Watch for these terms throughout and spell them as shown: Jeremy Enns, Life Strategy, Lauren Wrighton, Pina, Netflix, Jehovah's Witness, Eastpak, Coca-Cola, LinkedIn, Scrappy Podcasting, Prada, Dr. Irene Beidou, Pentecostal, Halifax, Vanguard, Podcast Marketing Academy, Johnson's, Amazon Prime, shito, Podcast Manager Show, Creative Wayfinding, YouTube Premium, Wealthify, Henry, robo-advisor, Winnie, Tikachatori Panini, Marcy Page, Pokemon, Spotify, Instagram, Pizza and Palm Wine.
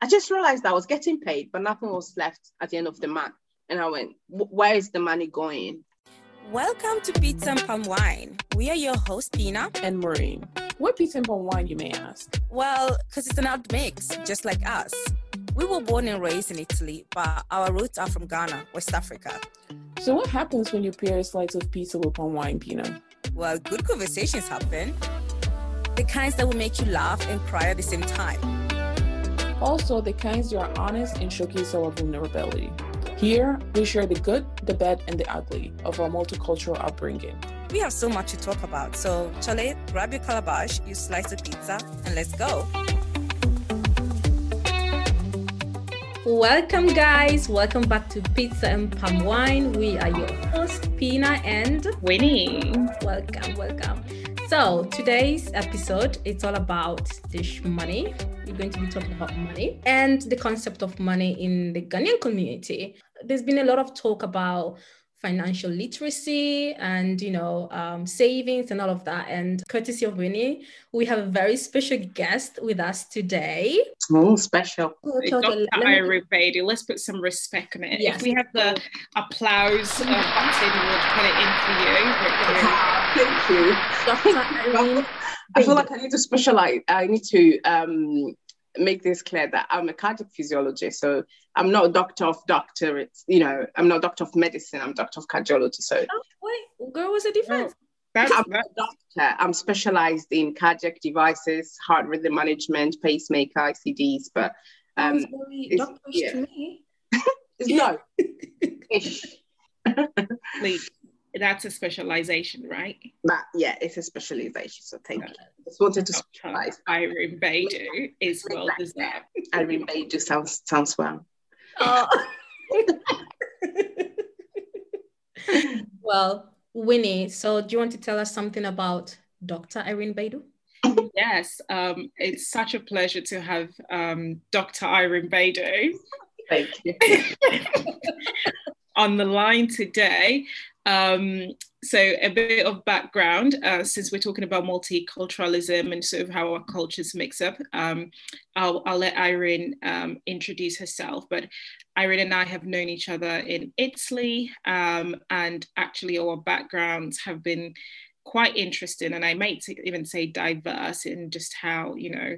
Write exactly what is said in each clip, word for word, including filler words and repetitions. I just realized I was getting paid, but nothing was left at the end of the month. And I went, where is the money going? Welcome to Pizza and Palm Wine. We are your hosts, Pina and Maureen. What pizza and palm wine, you may ask? Well, because it's an outmix, just like us. We were born and raised in Italy, but our roots are from Ghana, West Africa. So what happens when you pair a slice of pizza with palm wine, Pina? Well, good conversations happen. The kinds that will make you laugh and cry at the same time. Also, the kinds that are honest and showcase our vulnerability. Here, we share the good, the bad, and the ugly of our multicultural upbringing. We have so much to talk about, so Chole, grab your calabash, you slice the pizza, and let's go. Welcome, guys. Welcome back to Pizza and Palm Wine. We are your hosts, Pina and Winnie. Welcome, welcome. So today's episode, it's all about dish money. We're going to be talking about money and the concept of money in the Ghanaian community. There's been a lot of talk about financial literacy and, you know, um, savings and all of that. And courtesy of Winnie, we have a very special guest with us today. Oh, special. Doctor Irene Beidou. Let's put some respect on it. Yes. If we have the applause, uh, button, we'll put it in for you. Thank you. Doctor Irene. I feel like I need to specialize. I need to um, make this clear that I'm a cardiac physiologist. So I'm not a doctor of doctorates, you know, I'm not a doctor of medicine, I'm a doctor of cardiology. So oh, wait, girl, what's the difference? Oh, that's, I'm that's... a doctor. I'm specialized in cardiac devices, heart rhythm management, pacemaker, I C Ds, but um it's, yeah. to me. It's no ish. That's a specialization, right? But yeah, it's a specialization. So thank okay. you. Just wanted to specialize. Irene Beidou is well exactly. deserved. Irene Beidou sounds sounds well. Uh, well, Winnie, so do you want to tell us something about Doctor Irene Beidou? Yes, um, it's such a pleasure to have um, Doctor Irene Beidou. Thank you. On the line today. Um, so a bit of background, uh, since we're talking about multiculturalism and sort of how our cultures mix up, um, I'll, I'll let Irene um, introduce herself, but Irene and I have known each other in Italy, um, and actually our backgrounds have been quite interesting, and I might even say diverse in just how, you know,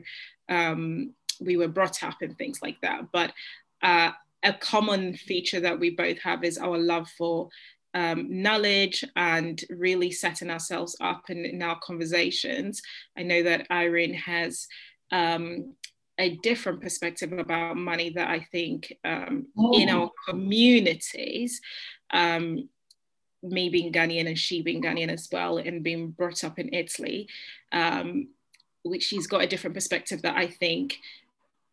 um, we were brought up and things like that. But uh, a common feature that we both have is our love for Um, knowledge and really setting ourselves up in, in our conversations. I know that Irene has um, a different perspective about money that I think um, oh. in our communities, um, me being Ghanaian and she being Ghanaian as well and being brought up in Italy, um, which she's got a different perspective that I think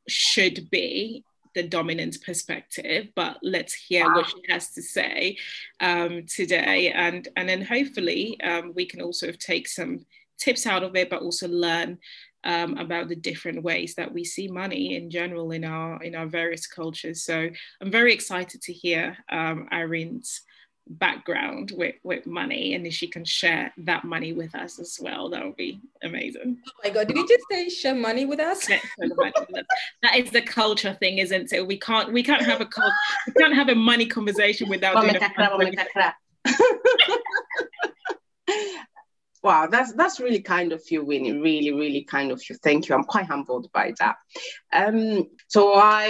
should be the dominant perspective, but let's hear wow. what she has to say um, today, and and then hopefully um, we can also take some tips out of it, but also learn um, about the different ways that we see money in general in our in our various cultures. So I'm very excited to hear um, Irene's background with, with money, and if she can share that money with us as well, that would be amazing. Oh my god, did you just say share money with us? That is the culture thing, isn't it? We can't we can't have a cult, we can't have a money conversation without doing a Wow, that's that's really kind of you, Winnie. Really, really kind of you. Thank you. I'm quite humbled by that. Um, so I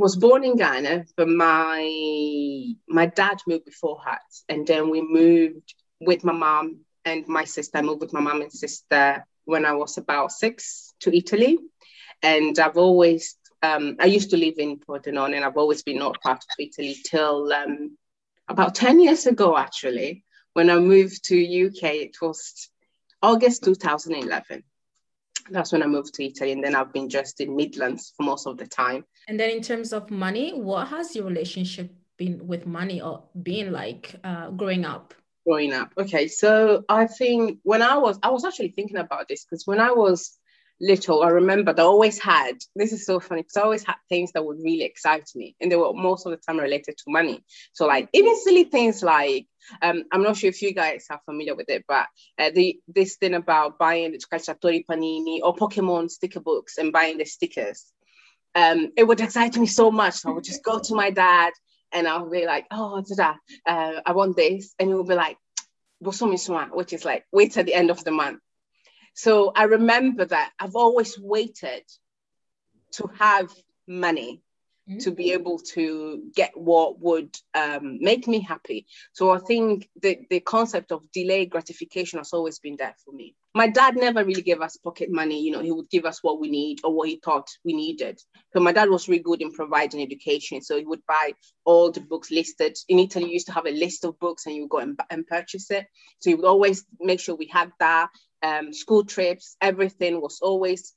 was born in Ghana, but my my dad moved before us, and then we moved with my mom and my sister. I moved with my mom and sister when I was about six to Italy, and I've always um, I used to live in Pordenon, and I've always been north part of Italy till um, about ten years ago, actually. When I moved to U K, it was August two thousand eleven. That's when I moved to Italy, and then I've been just in Midlands for most of the time. And then in terms of money, what has your relationship been with money or been like uh, growing up? Growing up. Okay, so I think when I was, I was actually thinking about this because when I was little, I remember I always had, this is so funny, because I always had things that would really excite me, and they were most of the time related to money. So like even silly things like, um, I'm not sure if you guys are familiar with it, but uh, the this thing about buying the Tikachatori Panini or Pokemon sticker books and buying the stickers. um, it would excite me so much. I would just go to my dad and I'll be like, oh, da, uh, I want this. And he will be like, which is like, wait at the end of the month. So I remember that I've always waited to have money mm-hmm. to be able to get what would um, make me happy. So I think the, the concept of delayed gratification has always been there for me. My dad never really gave us pocket money. You know, he would give us what we need or what he thought we needed. But my dad was really good in providing education. So he would buy all the books listed. In Italy, you used to have a list of books and you go and, and purchase it. So he would always make sure we had that. Um, school trips, everything was always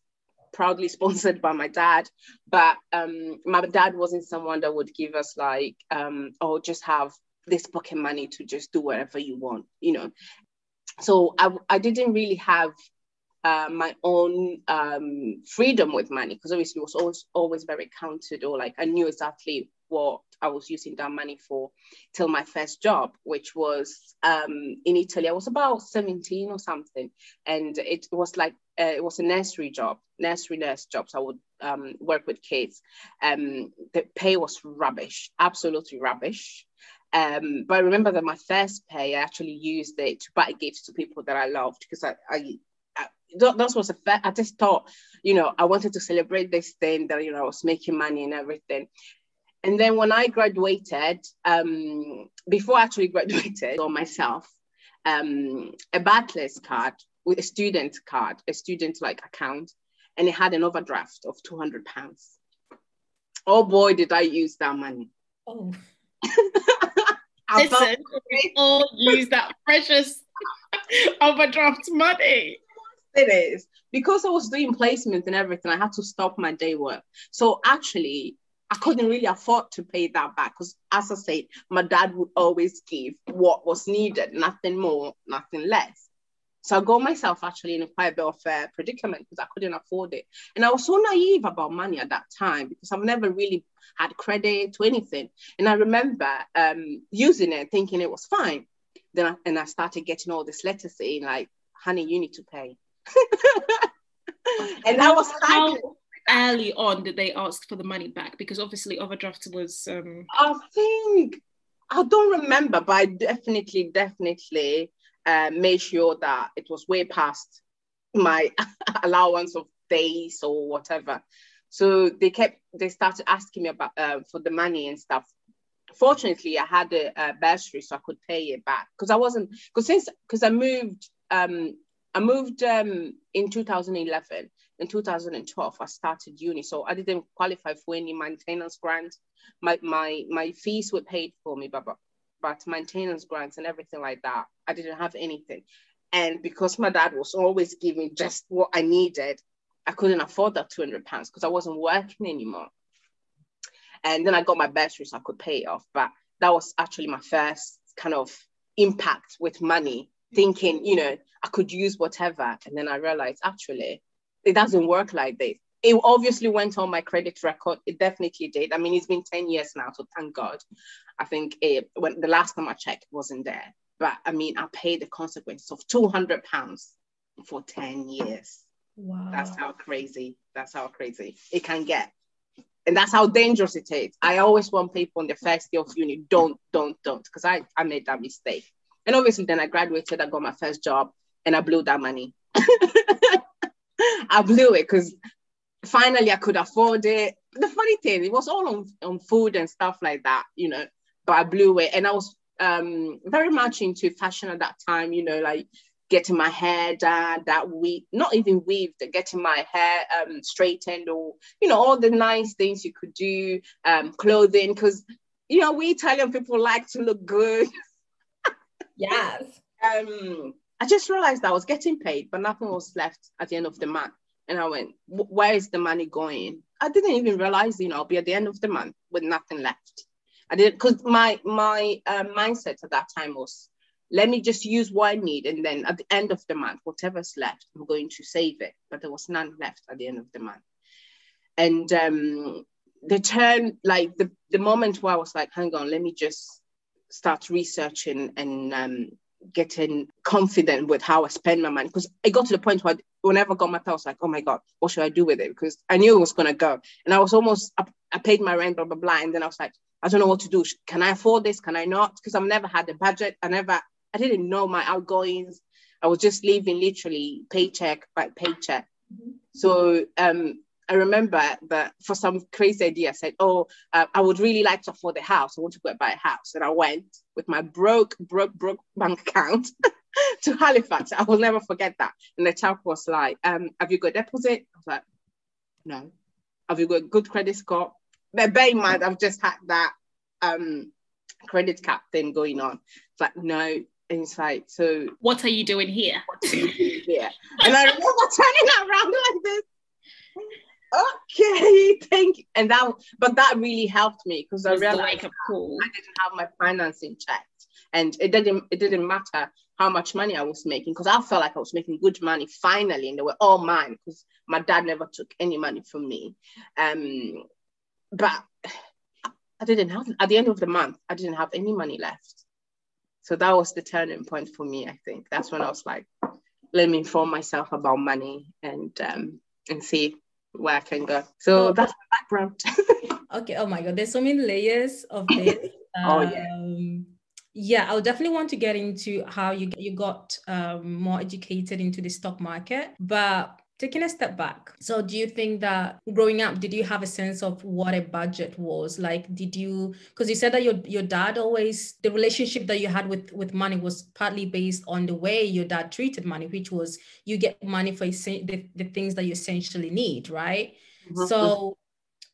proudly sponsored by my dad. But um, my dad wasn't someone that would give us like, um, oh, just have this pocket money to just do whatever you want, you know. So I, I didn't really have uh, my own um, freedom with money, because obviously it was always, always very counted, or like I knew exactly what I was using that money for till my first job, which was um, in Italy. I was about seventeen or something. And it was like, uh, it was a nursery job, nursery nurse jobs. I would um, work with kids. Um, the pay was rubbish, absolutely rubbish. Um, but I remember that my first pay, I actually used it to buy gifts to people that I loved, because I, I, I that was a fair, I just thought, you know, I wanted to celebrate this thing that, you know, I was making money and everything. And then when I graduated, um, before I actually graduated on myself, um, a Barclays card with a student card, a student like account, and it had an overdraft of two hundred pounds. Oh boy, did I use that money. Oh. I Listen, we all use that precious overdraft money. It is. Because I was doing placements and everything, I had to stop my day work. So actually, I couldn't really afford to pay that back, because, as I said, my dad would always give what was needed, nothing more, nothing less. So I got myself actually in a quite a bit of a predicament, because I couldn't afford it. And I was so naive about money at that time, because I've never really had credit or anything. And I remember um, using it, thinking it was fine. Then I, and I started getting all these letters saying, like, honey, you need to pay. And I was like, early on did they ask for the money back? Because obviously overdraft was um I think I don't remember, but I definitely definitely uh, made sure that it was way past my allowance of days or whatever. So they kept they started asking me about uh, for the money and stuff. Fortunately, I had a, a bursary, so I could pay it back, because I wasn't because since because I moved um I moved um, in two thousand eleven. In two thousand twelve, I started uni, so I didn't qualify for any maintenance grants. My my my fees were paid for me, but, but maintenance grants and everything like that, I didn't have anything. And because my dad was always giving just what I needed, I couldn't afford that two hundred pounds, because I wasn't working anymore. And then I got my bursary, so I could pay it off. But that was actually my first kind of impact with money, thinking, you know, I could use whatever. And then I realized, actually, it doesn't work like this. It obviously went on my credit record. It definitely did. I mean, it's been ten years now, so thank God. I think it, when the last time I checked, it wasn't there. But I mean, I paid the consequences of two hundred pounds for ten years. Wow. That's how crazy, that's how crazy it can get. And that's how dangerous it is. I always want people on the first day of uni, don't, don't, don't, because I, I made that mistake. And obviously then I graduated, I got my first job, and I blew that money. I blew it, because finally I could afford it. The funny thing, it was all on, on food and stuff like that, you know, but I blew it. And I was um, very much into fashion at that time, you know, like getting my hair done, that weave, not even weaved, getting my hair um, straightened, or, you know, all the nice things you could do, um, clothing, because, you know, we Italian people like to look good. Yes. Um, I just realized I was getting paid, but nothing was left at the end of the month. And I went, where is the money going? I didn't even realize, you know, I'll be at the end of the month with nothing left. I didn't, because my, my uh, mindset at that time was, let me just use what I need. And then at the end of the month, whatever's left, I'm going to save it. But there was none left at the end of the month. And um, the turn, like the, the moment where I was like, hang on, let me just start researching and um, getting confident with how I spend my money, because I got to the point where whenever I got my pay, I was like, oh my God, what should I do with it? Because I knew it was going to go. And I was almost, I, I paid my rent, blah, blah, blah. And then I was like, I don't know what to do. Can I afford this? Can I not? Because I've never had a budget. I never, I didn't know my outgoings. I was just living literally paycheck by paycheck. Mm-hmm. So um, I remember that for some crazy idea, I said, oh, uh, I would really like to afford a house. I want to go and buy a house. And I went with my broke, broke, broke bank account to Halifax. I will never forget that. And the chap was like, um, have you got a deposit? I was like, no. Have you got a good credit score? But bear in mind, I've just had that um, credit card thing going on. It's like, no. And it's like, so... what are you doing here? What are you doing here? And I remember turning around like this. Okay, thank you. And that, but that really helped me because I realized like I didn't have my financing checked. And it didn't, it didn't matter how much money I was making, because I felt like I was making good money finally. And they were all mine because my dad never took any money from me. Um... But I didn't have, at the end of the month, I didn't have any money left. So that was the turning point for me, I think. That's when I was like, let me inform myself about money and um, and see where I can go. So oh, that's my background. Okay. Oh my God. There's so many layers of this. Um, oh, yeah. Yeah. I would definitely want to get into how you, you got um, more educated into the stock market. But taking a step back, so do you think that growing up, did you have a sense of what a budget was? Like, did you, because you said that your your dad always, the relationship that you had with, with money was partly based on the way your dad treated money, which was you get money for the, the things that you essentially need, right? Mm-hmm. So,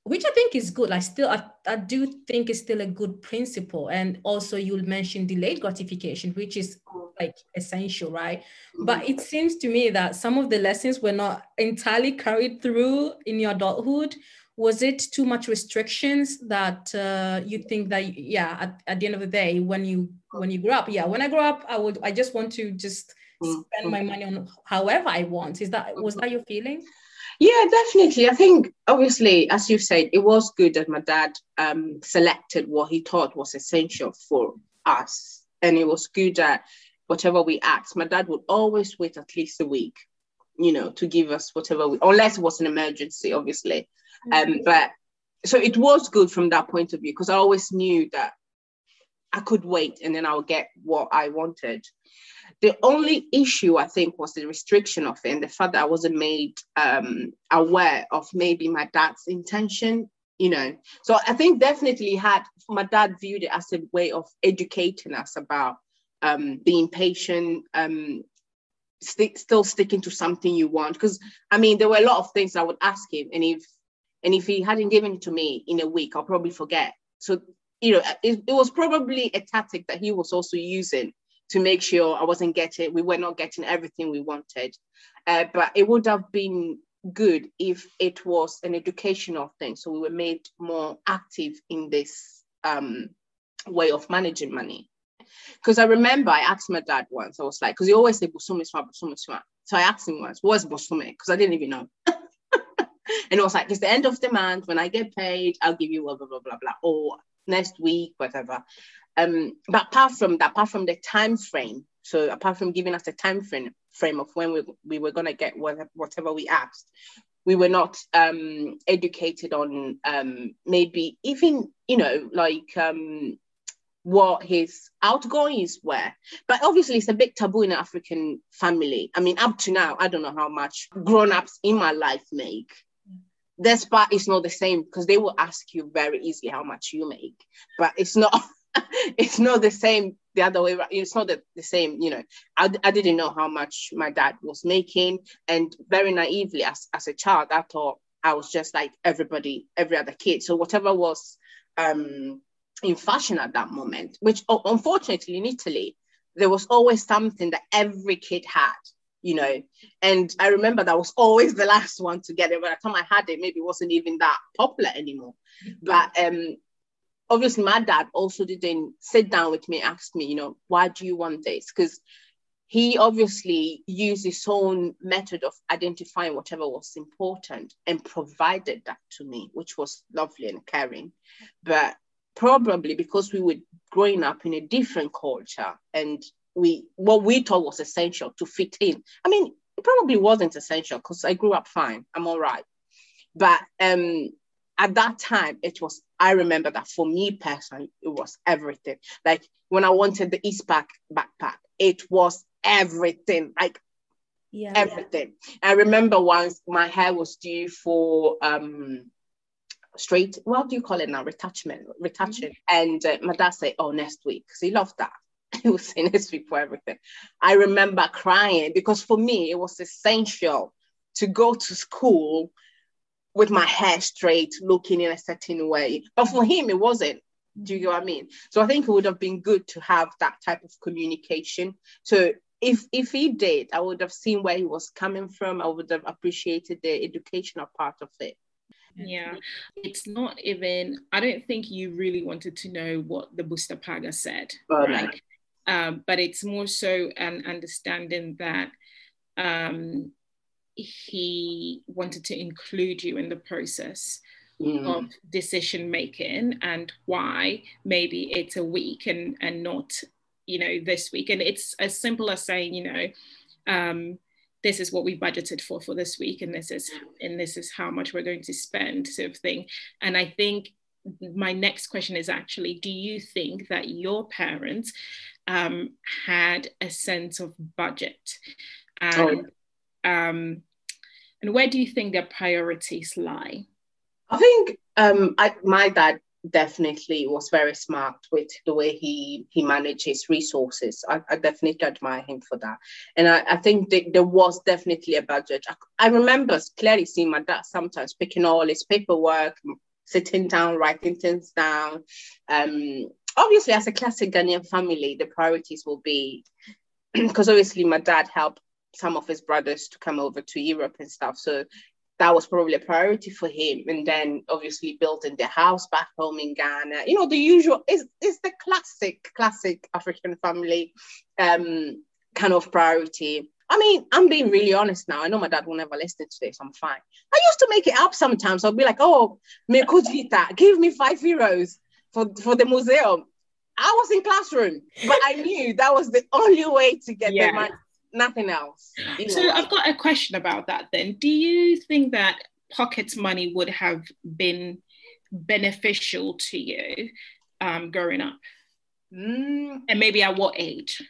which I think is good. Like still, I, I do think it's still a good principle. And also you mentioned delayed gratification, which is like essential, right? But it seems to me that some of the lessons were not entirely carried through in your adulthood. Was it too much restrictions that uh, you think that, yeah, at, at the end of the day, when you when you grow up, yeah, when I grow up, I would, I just want to just spend my money on however I want. Is that, was that your feeling? Yeah, definitely. I think, obviously, as you've said, it was good that my dad um, selected what he thought was essential for us. And it was good that whatever we asked, my dad would always wait at least a week, you know, to give us whatever we, unless it was an emergency, obviously. Mm-hmm. Um, but so it was good from that point of view, because I always knew that I could wait and then I'll get what I wanted. The only issue, I think, was the restriction of it and the fact that I wasn't made um, aware of maybe my dad's intention, you know. So I think definitely had my dad viewed it as a way of educating us about um, being patient, um, st- still sticking to something you want. Because, I mean, there were a lot of things I would ask him. And if and if he hadn't given it to me in a week, I'll probably forget. So, you know, it, it was probably a tactic that he was also using to make sure I wasn't getting, we were not getting everything we wanted. Uh, but it would have been good if it was an educational thing. So we were made more active in this um, way of managing money. Because I remember I asked my dad once, I was like, because he always said, Bosume swa, Bosume swa. So I asked him once, what's Bosume? Because I didn't even know. And I was like, it's the end of the month. When I get paid, I'll give you blah, blah, blah, blah, blah. Or next week, whatever. Um, but apart from that, apart from the time frame, so apart from giving us a time frame frame of when we, we were going to get whatever we asked, we were not um, educated on um, maybe even, you know, like um, what his outgoings were. But obviously it's a big taboo in an African family. I mean, up to now, I don't know how much grown-ups in my life make. This part is not the same because they will ask you very easily how much you make, but it's not... it's not the same the other way around. It's not the, the same, you know. I, I didn't know how much my dad was making. And very naively, as, as a child, I thought I was just like everybody, every other kid. So whatever was um, in fashion at that moment, which oh, unfortunately in Italy, there was always something that every kid had, you know. And I remember that I was always the last one to get it. By the time I had it, maybe it wasn't even that popular anymore. Mm-hmm. But um obviously, my dad also didn't sit down with me, ask me, you know, why do you want this? Because he obviously used his own method of identifying whatever was important and provided that to me, which was lovely and caring. But probably because we were growing up in a different culture and we what we thought was essential to fit in. I mean, it probably wasn't essential because I grew up fine. I'm all right. But um, at that time, it was, I remember that for me personally, it was everything. Like when I wanted the Eastpak backpack, it was everything. Like yeah, everything. Yeah. I remember once my hair was due for um, straight, what do you call it now? Retouchment, retouching. Mm-hmm. And uh, my dad said, oh, next week. Because he loved that. He was saying next week for everything. I remember crying because for me, it was essential to go to school with my hair straight, looking in a certain way. But for him, it wasn't. Do you know what I mean? So I think it would have been good to have that type of communication. So if if he did, I would have seen where he was coming from. I would have appreciated the educational part of it. Yeah, it's not even, I don't think you really wanted to know what the Busta Paga said, oh, right? No. Um, but it's more so an understanding that um, he wanted to include you in the process mm. of decision making, and why maybe it's a week and and not, you know, this week. And it's as simple as saying, you know, um, this is what we budgeted for for this week, and this is and this is how much we're going to spend, sort of thing. And I think my next question is actually, do you think that your parents um, had a sense of budget? And, oh. um, and where do you think their priorities lie? I think um, I, my dad definitely was very smart with the way he he managed his resources. I, I definitely admire him for that. And I, I think that there was definitely a budget. I, I remember clearly seeing my dad sometimes picking all his paperwork, sitting down, writing things down. Um, obviously, as a classic Ghanaian family, the priorities will be, because obviously my dad helped some of his brothers to come over to Europe and stuff. So that was probably a priority for him. And then obviously building the house back home in Ghana, you know, the usual, is is the classic, classic African family um, kind of priority. I mean, I'm being really honest now. I know my dad will never listen to this. I'm fine. I used to make it up sometimes. I'll be like, oh, me Kujita, give me five euros for, for the museum. I was in classroom, but I knew that was the only way to get yeah. the money. Nothing else. Either. So I've got a question about that then. Do you think that pocket money would have been beneficial to you um, growing up? Mm. And maybe at what age?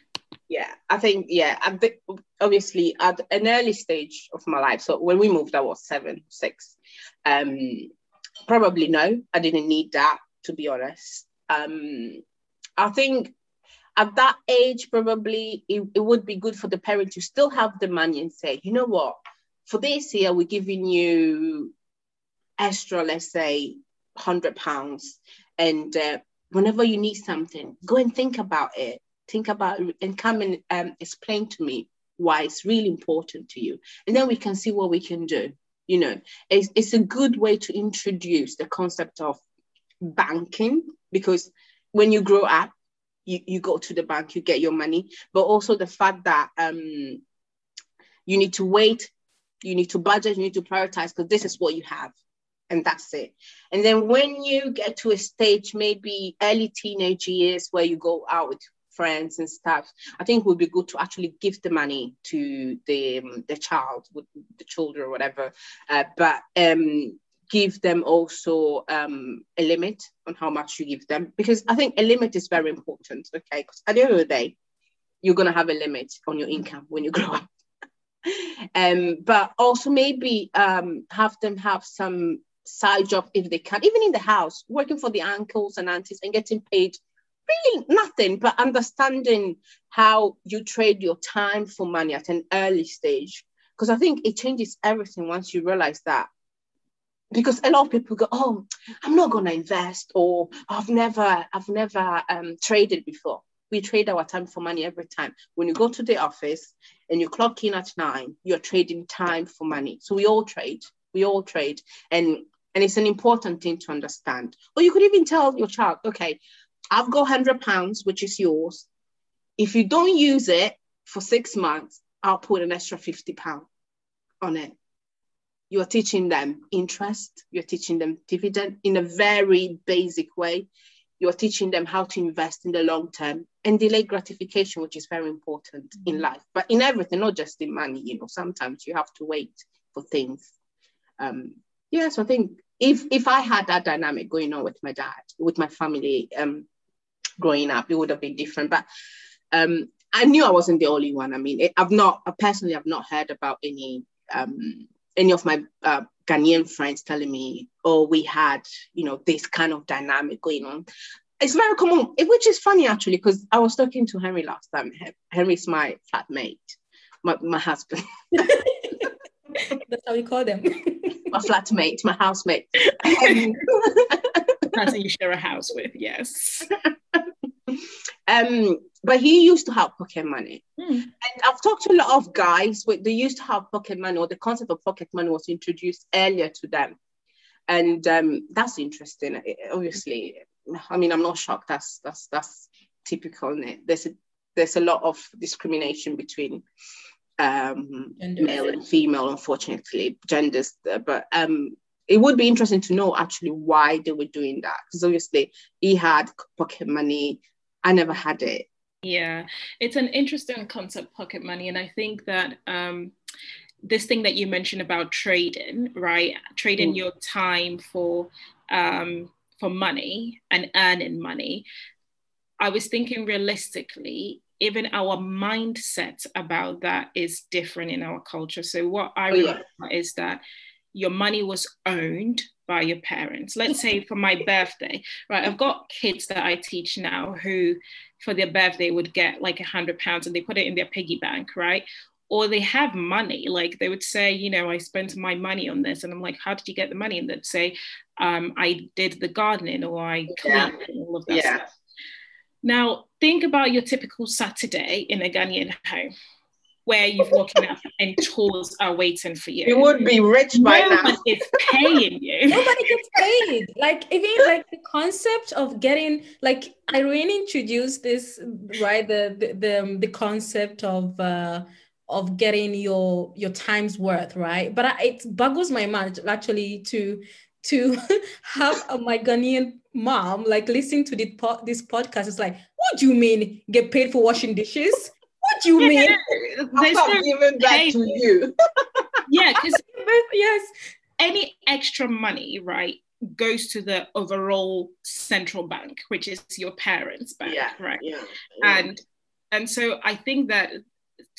Yeah, I think, yeah. Bit, obviously, at an early stage of my life, so when we moved, I was seven, six. Um, probably no, I didn't need that, to be honest. Um, I think... At that age, probably it, it would be good for the parent to still have the money and say, you know what, for this year, we're giving you extra, let's say, one hundred pounds. And uh, whenever you need something, go and think about it. Think about it and come and um, explain to me why it's really important to you. And then we can see what we can do. You know, it's, it's a good way to introduce the concept of banking, because when you grow up, You, you go to the bank, you get your money, but also the fact that um, you need to wait, you need to budget, you need to prioritize, because this is what you have, and that's it. And then when you get to a stage, maybe early teenage years, where you go out with friends and stuff, I think it would be good to actually give the money to the um, the child, the children, or whatever, uh, but um, give them also um, a limit on how much you give them, because I think a limit is very important, okay? Because at the end of the day, you're going to have a limit on your income when you grow up. um, but also maybe um, have them have some side job if they can, even in the house, working for the uncles and aunties and getting paid really nothing, but understanding how you trade your time for money at an early stage. Because I think it changes everything once you realize that. Because a lot of people go, oh, I'm not going to invest, or I've never, I've never um, traded before. We trade our time for money every time. When you go to the office and you clock in at nine, you're trading time for money. So we all trade, we all trade. And, and it's an important thing to understand. Or you could even tell your child, okay, I've got one hundred pounds, which is yours. If you don't use it for six months, I'll put an extra fifty pounds on it. You are teaching them interest, you're teaching them dividend in a very basic way. you're teaching them how to invest in the long term and delay gratification, which is very important mm-hmm. in life, but in everything, not just in money, you know, sometimes you have to wait for things. Um, yeah, so I think if if I had that dynamic going on with my dad, with my family um, growing up, it would have been different. But um, I knew I wasn't the only one. I mean, it, I've not, I personally, I've not heard about any um, any of my uh, Ghanaian friends telling me, oh, we had, you know, this kind of dynamic going on. It's very common, which is funny, actually, because I was talking to Henry last time. Henry's my flatmate, my, my husband. That's how you call them. My flatmate, my housemate. Um, That's who you share a house with, yes. um, but he used to have pocket money. Hmm. And I've talked to a lot of guys, with, they used to have pocket money, or the concept of pocket money was introduced earlier to them. And um, that's interesting, it, obviously. I mean, I'm not shocked, that's that's that's typical, isn't it? There's a, there's a lot of discrimination between Um, male and female, unfortunately, genders. But um, it would be interesting to know actually why they were doing that, because obviously he had pocket money. I never had it. Yeah, it's an interesting concept, pocket money. And I think that um, this thing that you mentioned about trading, right? Trading mm. your time for um, for money and earning money. I was thinking realistically, even our mindset about that is different in our culture. So what I remember oh, yeah. is that your money was owned by your parents. Let's say for my birthday, right? I've got kids that I teach now who for their birthday would get like a hundred pounds and they put it in their piggy bank, right? Or they have money, like they would say, you know, I spent my money on this. And I'm like, how did you get the money? And they'd say, um, I did the gardening or I cleaned yeah. all of that yeah. stuff. Now, think about your typical Saturday in a Ghanaian home where you've woken up and chores are waiting for you. You would be rich by now. Nobody is paying you. Nobody gets paid. Like, even like the concept of getting, like Irene introduced this, right? The the the, the concept of uh, of getting your your time's worth, right? But I, it boggles my mind actually to to have a my Ghanaian mom like listening to this, po- this podcast. It's like, what do you mean get paid for washing dishes? What do you mean? Yeah, I'm not giving that to you. Yeah, because yes, any extra money, right, goes to the overall central bank, which is your parents' bank, yeah, right? Yeah, yeah. And and so I think that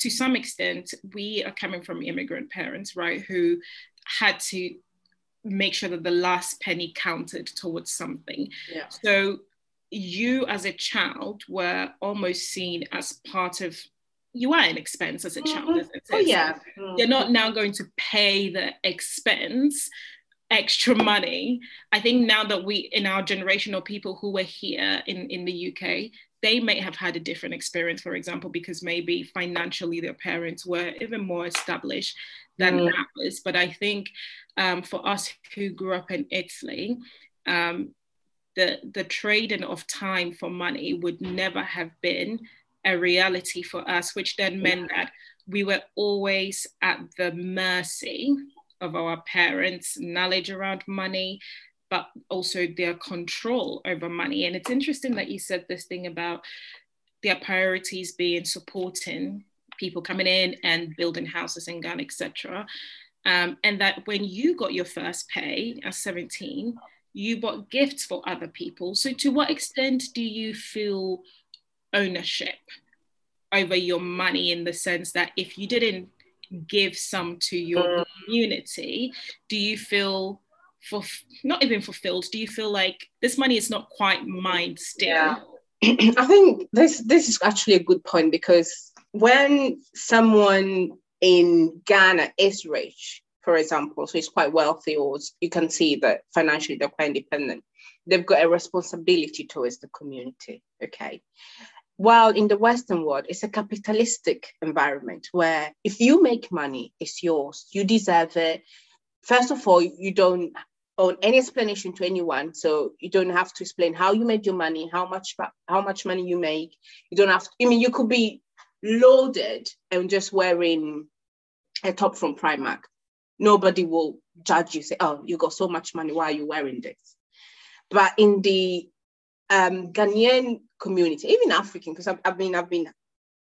to some extent we are coming from immigrant parents, right, who had to make sure that the last penny counted towards something. Yeah. So you as a child were almost seen as part of, you are an expense as a child. Mm-hmm. As oh yeah. Mm-hmm. You're not now going to pay the expense, extra money. I think now that we, in our generational people who were here in, in the U K, they may have had a different experience, for example, because maybe financially their parents were even more established than mm. ours. But I think um, for us who grew up in Italy, um, the, the trading of time for money would never have been a reality for us, which then meant that we were always at the mercy of our parents' knowledge around money, but also their control over money. And it's interesting that you said this thing about their priorities being supporting people coming in and building houses in Ghana, et cetera. Um, and that when you got your first pay at seventeen, you bought gifts for other people. So to what extent do you feel ownership over your money, in the sense that if you didn't give some to your community, do you feel for not even fulfilled? Do you feel like this money is not quite mine still? Yeah. I think this this is actually a good point, because when someone in Ghana is rich, for example, so he's quite wealthy, or you can see that financially they're quite independent, they've got a responsibility towards the community, okay? While in the Western world, it's a capitalistic environment where if you make money, it's yours, you deserve it. First of all, you don't own any explanation to anyone, so you don't have to explain how you made your money, how much how much money you make. You don't have to, I mean, you could be loaded and just wearing a top from Primark. Nobody will judge you, say, oh, you got so much money, why are you wearing this? But in the um, Ghanaian community, even African, because I've, I've been I've been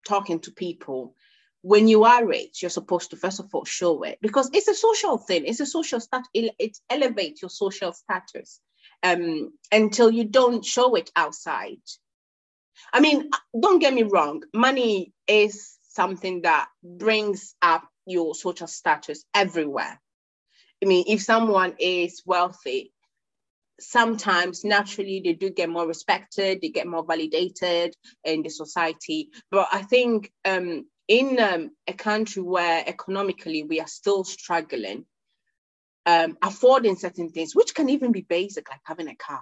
talking to people. When you are rich, you're supposed to first of all show it, because it's a social thing. It's a social stat. It, it elevates your social status. Um, until you don't show it outside. I mean, don't get me wrong. Money is something that brings up your social status everywhere. I mean, if someone is wealthy, sometimes naturally they do get more respected, they get more validated in the society. But I think um, in um, a country where economically we are still struggling, um, affording certain things, which can even be basic, like having a car,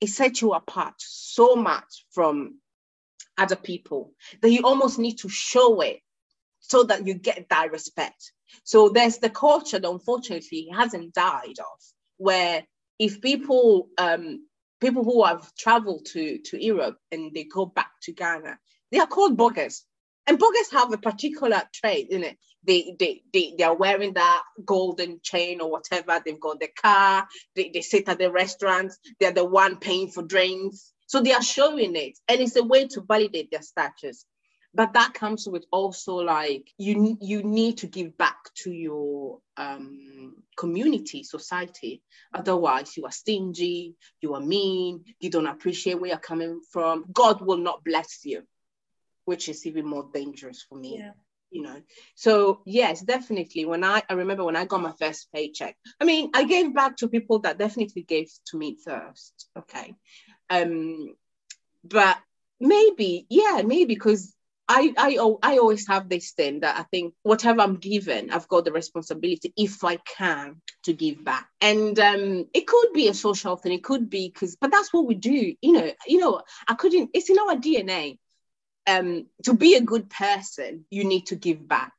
it sets you apart so much from other people that you almost need to show it so that you get that respect. So there's the culture that unfortunately hasn't died off, where if people um, people who have traveled to, to Europe and they go back to Ghana, they are called boggers. And boggers have a particular trait, you know, they, they, they, they are wearing that golden chain or whatever, they've got the car, they, they sit at the restaurants, they're the one paying for drinks. So they are showing it, and it's a way to validate their status. But that comes with also, like, you you need to give back to your um, community, society. Otherwise, you are stingy, you are mean, you don't appreciate where you're coming from. God will not bless you, which is even more dangerous for me, yeah. You know. So, yes, definitely. When I, I remember when I got my first paycheck, I mean, I gave back to people that definitely gave to me first, okay? Um, but maybe, yeah, maybe because I, I I always have this thing that I think whatever I'm given, I've got the responsibility, if I can, to give back. And um, it could be a social thing. It could be because, but that's what we do. You know, you know, I couldn't, it's in our D N A. Um, to be a good person, you need to give back.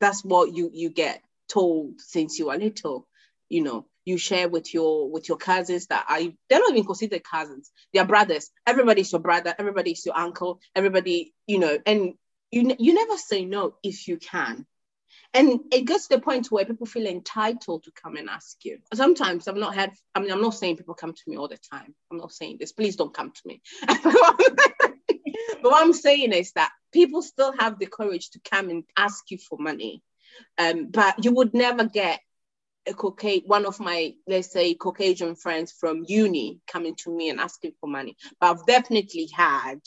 That's what you, you get told since you are little. You know, you share with your with your cousins that I, they're not even considered cousins. They're brothers. Everybody's your brother. Everybody's your uncle. Everybody, you know, and you you never say no if you can. And it gets to the point where people feel entitled to come and ask you. Sometimes I'm not had, I mean, I'm not saying people come to me all the time. I'm not saying this. Please don't come to me. But what I'm saying is that people still have the courage to come and ask you for money. Um, but you would never get a Caucasian, one of my, let's say, Caucasian friends from uni coming to me and asking for money. But I've definitely had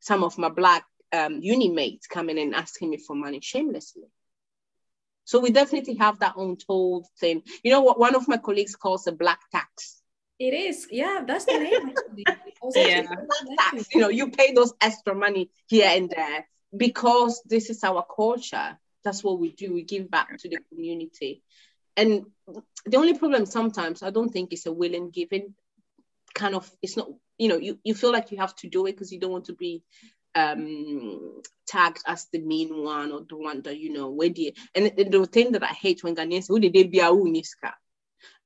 some of my Black um, uni mates coming and asking me for money shamelessly. So we definitely have that untold thing. You know what one of my colleagues calls a Black tax. It is, yeah, that's the name. Actually. Yeah. Black tax. You know, you pay those extra money here and there because this is our culture. That's what we do. We give back to the community. And the only problem sometimes, I don't think it's a willing giving kind of, it's not, you know, you, you feel like you have to do it because you don't want to be um, tagged as the mean one or the one that, you know, where the, and the, the thing that I hate when Ghanaians say, who did they be a uniska?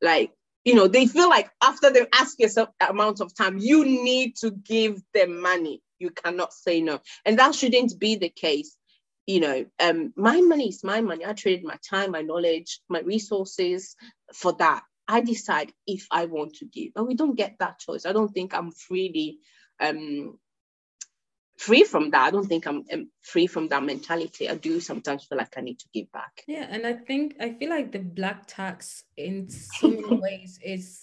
Like, you know, they feel like after they ask yourself that amount of time, you need to give them money. You cannot say no. And that shouldn't be the case. You know, um, my money is my money. I traded my time, my knowledge, my resources for that. I decide if I want to give. But we don't get that choice. I don't think I'm freely um, free from that. I don't think I'm, I'm free from that mentality. I do sometimes feel like I need to give back. Yeah, and I think, I feel like the Black tax in so many ways is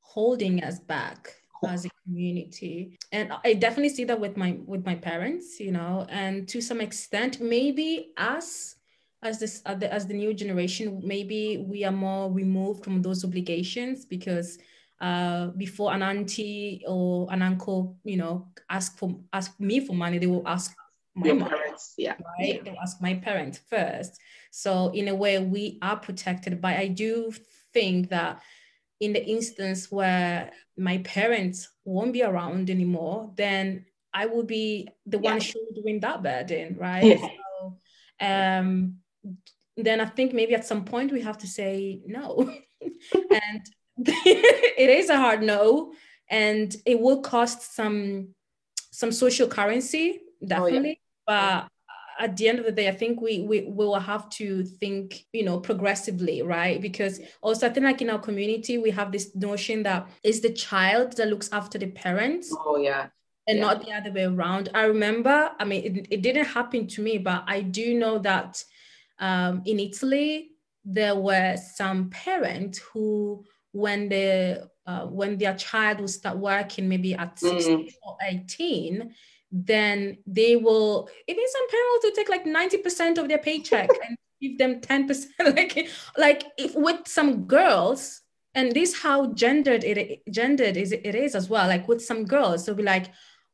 holding us back as a community. And I definitely see that with my with my parents, you know, and to some extent, maybe us as this as the, as the new generation, maybe we are more removed from those obligations because uh, before an auntie or an uncle, you know, ask for ask me for money, they will ask my mom, parents, yeah, right? Yeah. They'll ask my parents first. So in a way, we are protected. But I do think that in the instance where my parents won't be around anymore, then I will be the one yeah. shouldering that burden, right? Yeah. So, um, then I think maybe at some point we have to say no. And it is a hard no, and it will cost some some social currency, definitely. Oh, yeah. But at the end of the day, I think we, we will have to think, you know, progressively, right? Because also I think like in our community, we have this notion that it's the child that looks after the parents. Oh, yeah. And yeah. not the other way around. I remember, I mean, it, it didn't happen to me, but I do know that um, in Italy, there were some parents who, when they, uh, when their child will start working, maybe at sixteen mm. or eighteen, then they will, even some parents will take like ninety percent of their paycheck and give them ten percent. Like, like if with some girls, and this how gendered it gendered is it is as well. Like with some girls, they'll be like,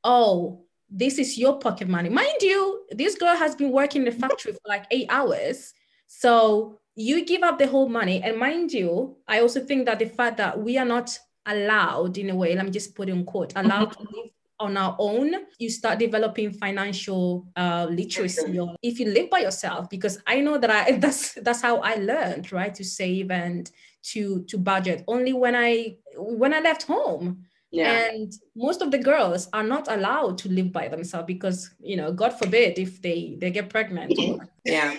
"Oh, this is your pocket money." Mind you, this girl has been working in the factory for like eight hours, so you give up the whole money. And mind you, I also think that the fact that we are not allowed, in a way, let me just put it in quote, allowed to live on our own, you start developing financial uh, literacy. Or if you live by yourself, because I know that I that's that's how I learned, right, to save and to to budget only when I when I left home. Yeah. And most of the girls are not allowed to live by themselves because, you know, God forbid if they they get pregnant. Yeah,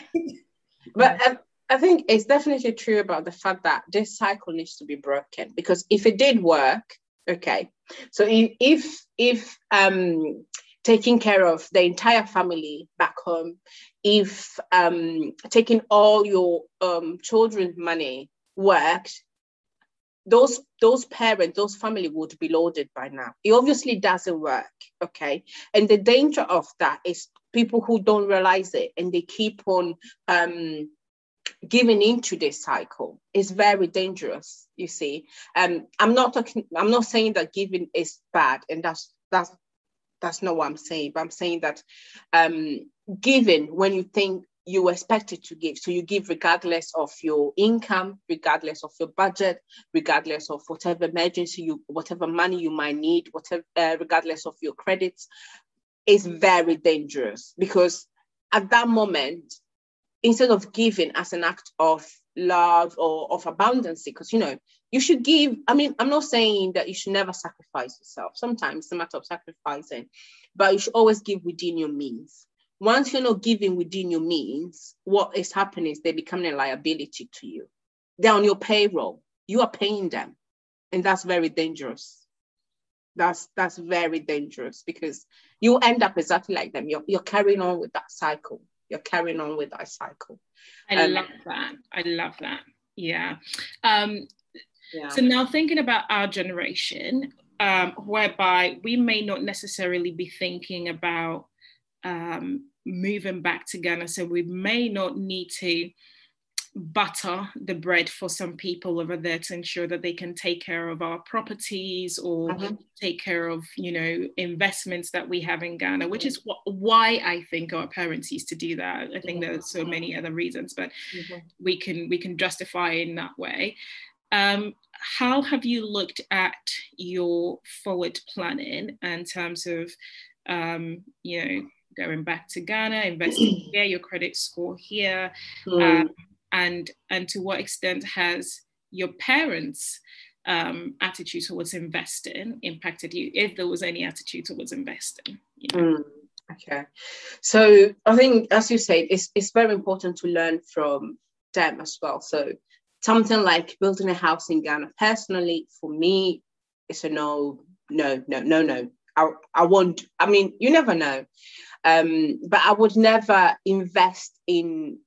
but I, I think it's definitely true about the fact that this cycle needs to be broken, because if it did work, okay, so if if, if um taking care of the entire family back home, if um taking all your um children's money worked, those those parents, those family would be loaded by now. It obviously doesn't work, okay? And the danger of that is people who don't realize it and they keep on um, giving into this cycle. It's very dangerous, you see. Um, I'm not talking. I'm not saying that giving is bad, and that's that's that's not what I'm saying. But I'm saying that um, giving, when you think you expect it to give. So you give regardless of your income, regardless of your budget, regardless of whatever emergency you, whatever money you might need, whatever, uh, regardless of your credits. It's very dangerous, because at that moment, instead of giving as an act of love or of abundance, because, you know, you should give. I mean, I'm not saying that you should never sacrifice yourself. Sometimes it's a matter of sacrificing, but you should always give within your means. Once you're not giving within your means, what is happening is they become a liability to you. They're on your payroll. You are paying them. And that's very dangerous. That's that's very dangerous, because you end up exactly like them. You're, you're carrying on with that cycle. You're carrying on with that cycle. I um, love that. I love that. Yeah. Um, yeah. So now thinking about our generation, um, whereby we may not necessarily be thinking about um, moving back to Ghana, so we may not need to butter the bread for some people over there to ensure that they can take care of our properties or mm-hmm. take care of, you know, investments that we have in Ghana, which is wh- why I think our parents used to do that. I think there are so many other reasons, but mm-hmm. we can we can justify it in that way. Um, how have you looked at your forward planning in terms of um, you know, going back to Ghana, investing here, your credit score here, mm. um, and and to what extent has your parents' um, attitude towards investing impacted you, if there was any attitude towards investing? You know? mm. Okay, so I think, as you said, it's it's very important to learn from them as well. So something like building a house in Ghana, personally, for me, it's a no, no, no, no, no. I, I won't, I mean, you never know, um, but I would never invest in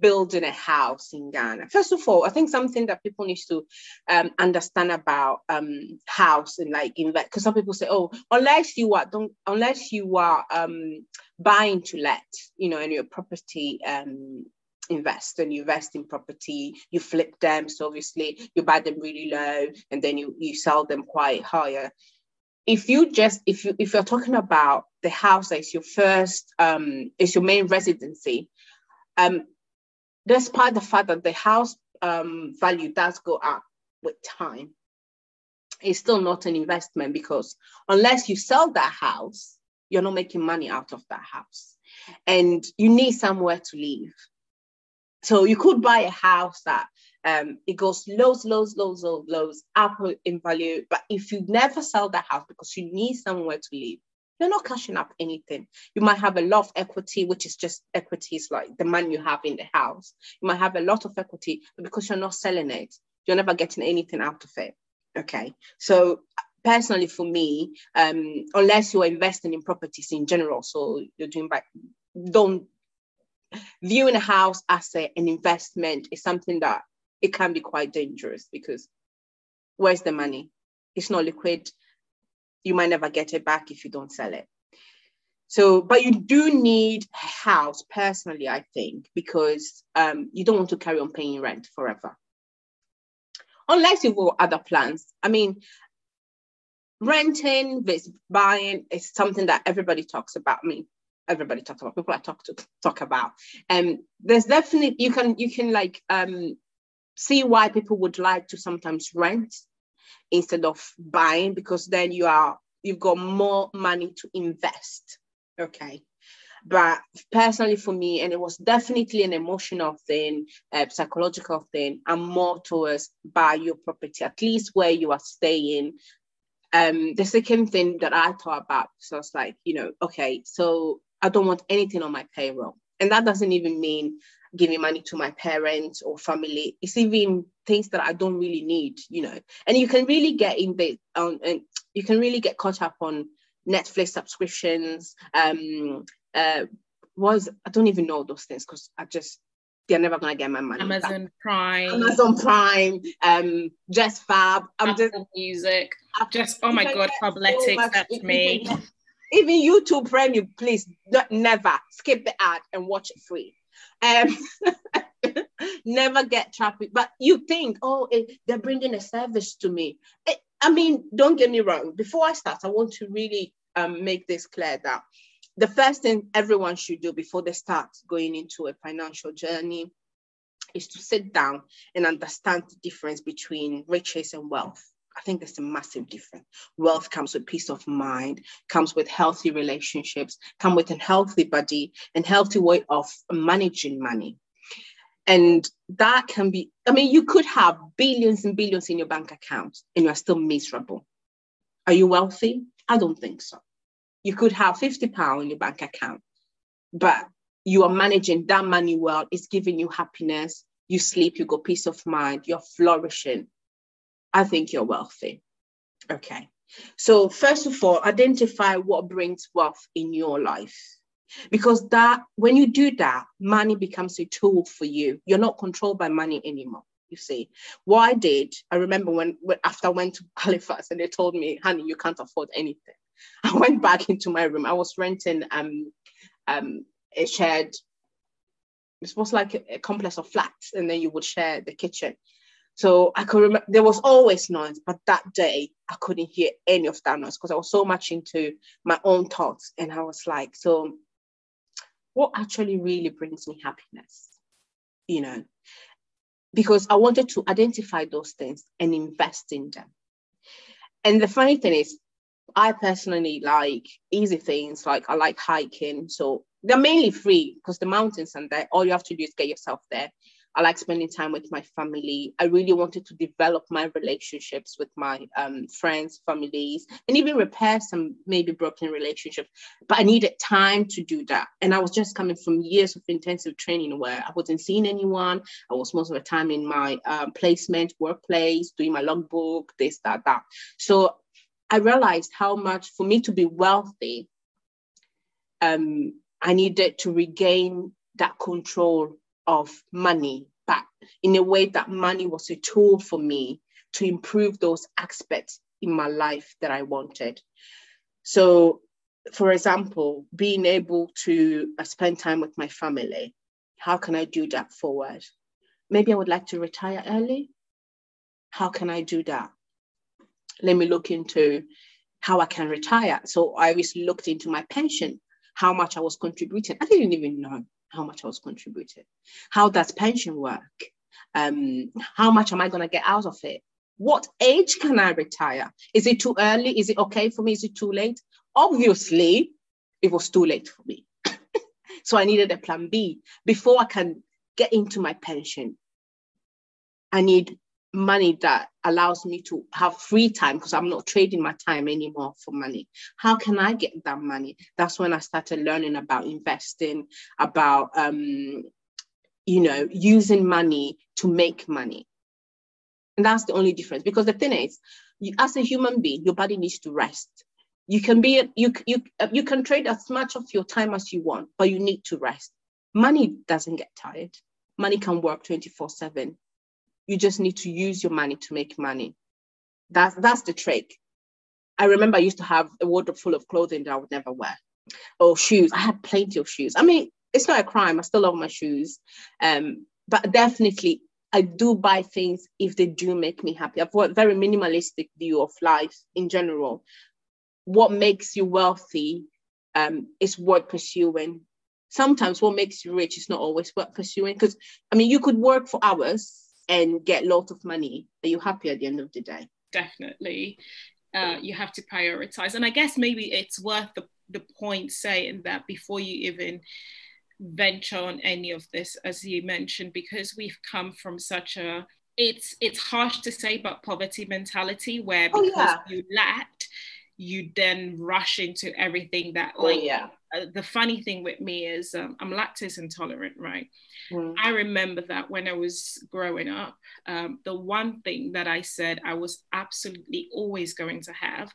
building a house in Ghana. First of all, I think something that people need to um, understand about um, house and like invest, because some people say, oh, unless you are, don't, unless you are um, buying to let, you know, and your property um, invest and you invest in property, you flip them. So obviously you buy them really low and then you, you sell them quite higher. If you just, if you, if you're talking about the house that is your first, um, is your main residency, um, despite the fact that the house um, value does go up with time, it's still not an investment, because unless you sell that house, you're not making money out of that house, and you need somewhere to live. So you could buy a house that um, it goes lows, lows, lows, lows, lows, up in value. But if you never sell the house because you need somewhere to live, you're not cashing up anything. You might have a lot of equity, which is just equities like the money you have in the house. You might have a lot of equity, but because you're not selling it, you're never getting anything out of it. Okay. So personally for me, um, unless you're investing in properties in general, so you're doing back, don't, viewing a house as a, an investment is something that it can be quite dangerous, because where's the money? It's not liquid. You might never get it back if you don't sell it. So, but you do need a house personally, I think, because um, you don't want to carry on paying rent forever. Unless you've got other plans. I mean, renting versus buying is something that everybody talks about. I mean, everybody talks about, people I talk to talk about. And um, there's definitely, you can, you can like um, see why people would like to sometimes rent instead of buying, because then you are, you've got more money to invest. Okay. But personally for me, and it was definitely an emotional thing, a psychological thing, I'm more towards buy your property, at least where you are staying. Um, the second thing that I thought about, so I was like, you know, okay, so I don't want anything on my payroll. And that doesn't even mean giving money to my parents or family. It's even things that I don't really need, you know. And you can really get in the, um, and you can really get caught up on Netflix subscriptions. Um, uh, was I don't even know those things because I just, they're never gonna get my money. Amazon back. Prime. Amazon Prime. Um, just Fab. I'm Apple just music. Apple, just oh my god, Fabletics. So that's even, me. Even YouTube Premium, please, not, never skip the ad and watch it free. Um, never get traffic. But you think, oh, it, they're bringing a service to me. It, I mean, don't get me wrong. Before I start, I want to really um, make this clear that the first thing everyone should do before they start going into a financial journey is to sit down and understand the difference between riches and wealth. I think there's a massive difference. Wealth comes with peace of mind, comes with healthy relationships, comes with a healthy body and healthy way of managing money. And that can be, I mean, you could have billions and billions in your bank account and you're still miserable. Are you wealthy? I don't think so. You could have fifty pounds in your bank account, but you are managing that money well. It's giving you happiness. You sleep, you got peace of mind, you're flourishing. I think you're wealthy. Okay. So first of all, identify what brings wealth in your life. Because that, when you do that, money becomes a tool for you. You're not controlled by money anymore, you see. What I did, I remember when, when after I went to Halifax and they told me, honey, you can't afford anything. I went back into my room. I was renting um, um, a shared, it was like a, a complex of flats, and then you would share the kitchen. So I could remember, there was always noise, but that day I couldn't hear any of that noise because I was so much into my own thoughts. And I was like, so what actually really brings me happiness, you know? Because I wanted to identify those things and invest in them. And the funny thing is, I personally like easy things, like I like hiking. So they're mainly free because the mountains are there. All you have to do is get yourself there. I like spending time with my family. I really wanted to develop my relationships with my um, friends, families, and even repair some maybe broken relationships. But I needed time to do that. And I was just coming from years of intensive training where I wasn't seeing anyone. I was most of the time in my um, placement, workplace, doing my logbook, this, that, that. So I realized how much, for me to be wealthy, um, I needed to regain that control of money, but in a way that money was a tool for me to improve those aspects in my life that I wanted. So, for example, being able to spend time with my family, how can I do that forward? Maybe I would like to retire early. How can I do that? Let me look into how I can retire. So I always looked into my pension, how much I was contributing. I didn't even know how much I was contributing. How does pension work? Um, how much am I going to get out of it? What age can I retire? Is it too early? Is it okay for me? Is it too late? Obviously, it was too late for me. So I needed a plan B. Before I can get into my pension, I need money that allows me to have free time, because I'm not trading my time anymore for money. How can I get that money? That's when I started learning about investing, about, um, you know, using money to make money. And that's the only difference, because the thing is, you, as a human being, your body needs to rest. You can be, you, you, you can trade as much of your time as you want, but you need to rest. Money doesn't get tired. Money can work twenty-four seven. You just need to use your money to make money. That's, that's the trick. I remember I used to have a wardrobe full of clothing that I would never wear, or shoes. I had plenty of shoes. I mean, it's not a crime. I still love my shoes. Um, but definitely, I do buy things if they do make me happy. I've got a very minimalistic view of life in general. What makes you wealthy um, is worth pursuing. Sometimes what makes you rich is not always worth pursuing, because, I mean, you could work for hours and get lots of money, but you're happy at the end of the day. Definitely. Uh, you have to prioritize. And I guess maybe it's worth the, the point saying that before you even venture on any of this, as you mentioned, because we've come from such a, it's it's harsh to say, but poverty mentality, where because oh, yeah. you lacked, you then rush into everything that like, oh, yeah. uh, the funny thing with me is um, I'm lactose intolerant, right? Mm. I remember that when I was growing up, um, the one thing that I said I was absolutely always going to have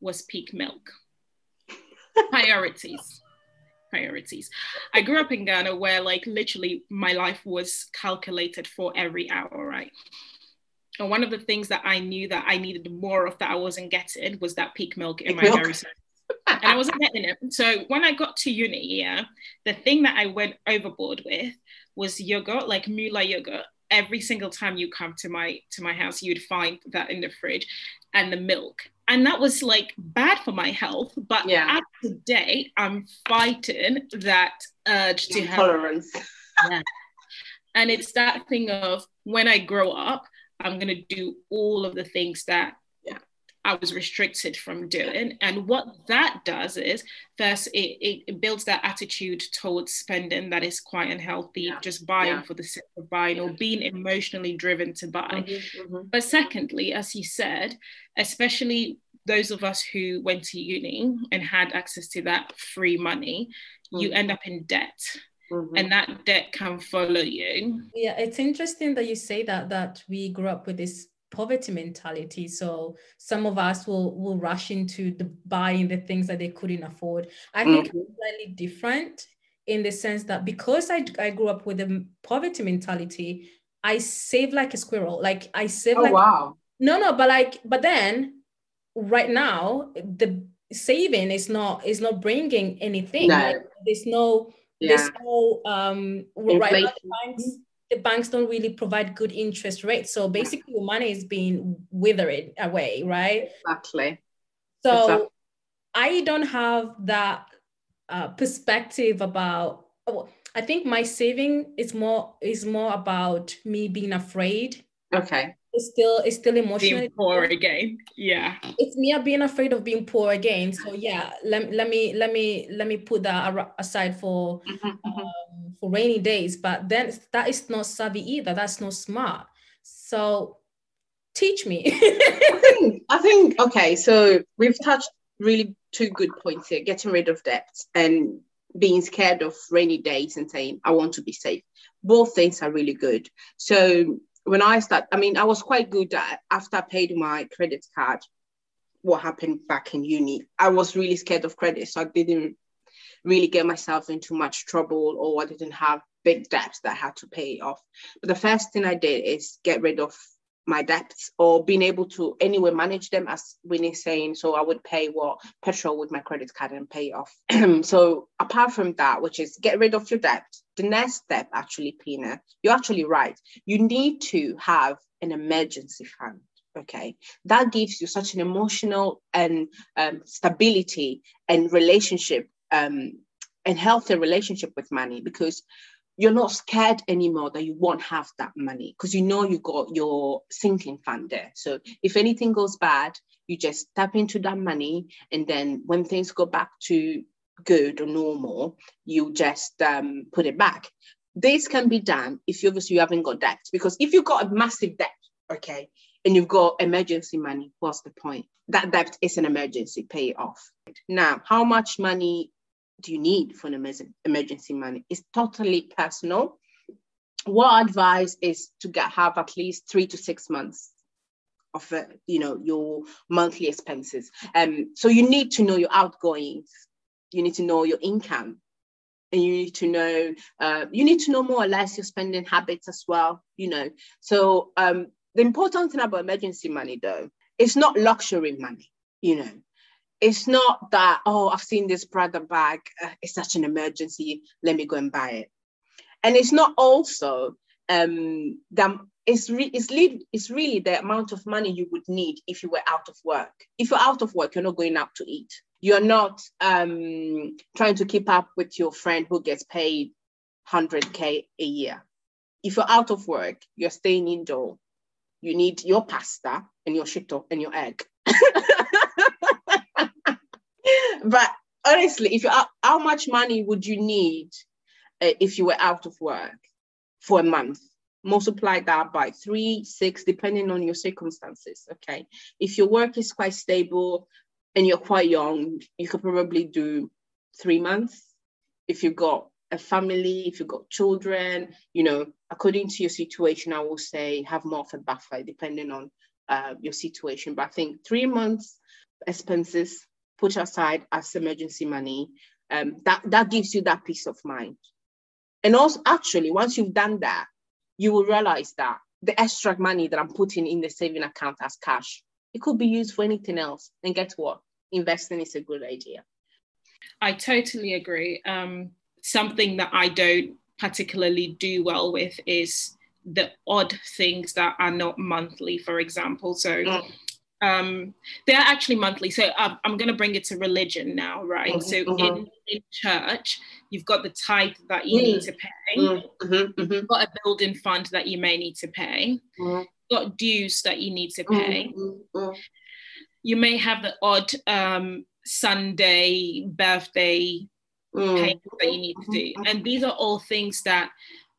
was peak milk. Priorities, priorities. I grew up in Ghana where like literally my life was calculated for every hour, right? And one of the things that I knew that I needed more of that I wasn't getting was that peak milk in peak my milk. And I wasn't getting it. So when I got to uni, yeah, the thing that I went overboard with was yogurt, like Mula yogurt. Every single time you come to my to my house, you'd find that in the fridge, and the milk. And that was like bad for my health. But yeah. at the day, I'm fighting that urge to intolerance. Have yeah. And it's that thing of when I grow up, I'm going to do all of the things that yeah. I was restricted from doing. And what that does is, first, it, it builds that attitude towards spending that is quite unhealthy, yeah. just buying yeah. for the sake of buying yeah. or being emotionally driven to buy. Mm-hmm. Mm-hmm. But secondly, as you said, especially those of us who went to uni and had access to that free money, mm-hmm. you end up in debt. Mm-hmm. And that debt can follow you. Yeah, it's interesting that you say that, that we grew up with this poverty mentality. So some of us will, will rush into the buying the things that they couldn't afford. I think mm-hmm. it's slightly different in the sense that because I, I grew up with a poverty mentality, I save like a squirrel. Like I save oh, like... wow. No, no, but like, but then right now, the saving is not, is not bringing anything. No. Like, there's no... Yeah. This whole um right now the banks, the banks don't really provide good interest rates. So basically your money is being withered away, right? Exactly. So exactly. I don't have that uh, perspective about oh, I think my saving is more is more about me being afraid. Okay. It's still it's still emotional. Being poor again. Yeah. It's me being afraid of being poor again. So yeah, let, let me let me let me put that aside for mm-hmm, um, mm-hmm. for rainy days. But then that is not savvy either. That's not smart. So teach me. I think I think okay. So we've touched really two good points here: getting rid of debt and being scared of rainy days and saying I want to be safe. Both things are really good. So. When I started, I mean, I was quite good at, after I paid my credit card, what happened back in uni, I was really scared of credit. So I didn't really get myself into much trouble, or I didn't have big debts that I had to pay off. But the first thing I did is get rid of my debts, or being able to anyway manage them, as Winnie's saying. So I would pay what petrol with my credit card and pay off. So apart from that, which is get rid of your debt, the next step, actually, Pina, you're actually right. You need to have an emergency fund. Okay, that gives you such an emotional and um, stability and relationship um, and healthy relationship with money, because you're not scared anymore that you won't have that money, because you know you got your sinking fund there. So if anything goes bad, you just tap into that money. And then when things go back to good or normal, you just um, put it back. This can be done if you obviously you haven't got debt, because if you've got a massive debt, okay, and you've got emergency money, what's the point? That debt is an emergency, pay it off. Now, how much money do you need for an emergency money? It's totally personal. What I advise is to get, have at least three to six months of, uh, you know, your monthly expenses. Um, so you need to know your outgoings, you need to know your income, and you need to know, uh, you need to know more or less your spending habits as well, you know. So um, the important thing about emergency money, though, it's not luxury money, you know. It's not that, oh, I've seen this Prada bag, uh, it's such an emergency, let me go and buy it. And it's not also, um, that it's, re- it's, lead- it's really the amount of money you would need if you were out of work. If you're out of work, you're not going out to eat. You're not um, trying to keep up with your friend who gets paid one hundred K a year. If you're out of work, you're staying indoor. You need your pasta and your shito and your egg. But honestly, if you are, how much money would you need uh, if you were out of work for a month? Multiply that by three, six, depending on your circumstances. Okay, if your work is quite stable and you're quite young, you could probably do three months. If you've got a family, if you've got children, you know, according to your situation, I will say have more of a buffer depending on uh, your situation. But I think three months expenses put aside as emergency money, um, that, that gives you that peace of mind. And also, actually, once you've done that, you will realize that the extra money that I'm putting in the saving account as cash, it could be used for anything else. And guess what? Investing is a good idea. I totally agree. Um, something that I don't particularly do well with is the odd things that are not monthly, for example. So... Mm. Um, they're actually monthly. So I'm, I'm going to bring it to religion now, right? Mm-hmm, so mm-hmm. In, in church, you've got the tithe that you mm. need to pay. Mm-hmm, mm-hmm. You've got a building fund that you may need to pay. Mm-hmm. You've got dues that you need to pay. Mm-hmm. You may have the odd um, Sunday, birthday mm-hmm. payment that you need to do. And these are all things that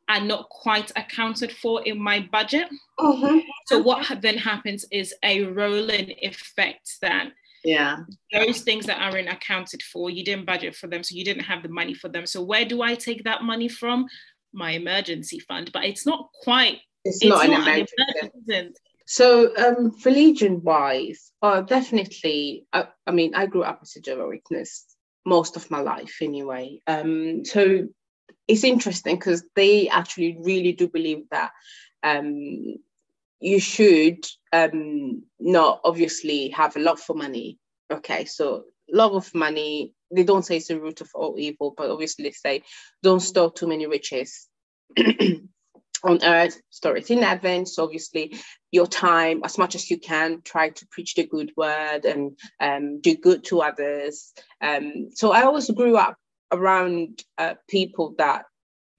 are not quite accounted for in my budget. Mm-hmm. So what then happens is a rolling effect that yeah. those things that aren't accounted for, you didn't budget for them, so you didn't have the money for them. So where do I take that money from? My emergency fund. But it's not quite... It's, it's not, not an emergency. So um, religion-wise, uh, definitely, I, I mean, I grew up as a Jehovah's Witness most of my life anyway. Um, so... It's interesting because they actually really do believe that um, you should um, not obviously have a love for money. Okay, so love of money, they don't say it's the root of all evil, but obviously they say don't store too many riches on earth, store it in heaven. So obviously your time, as much as you can, try to preach the good word and um, do good to others. Um, so I always grew up around uh, people that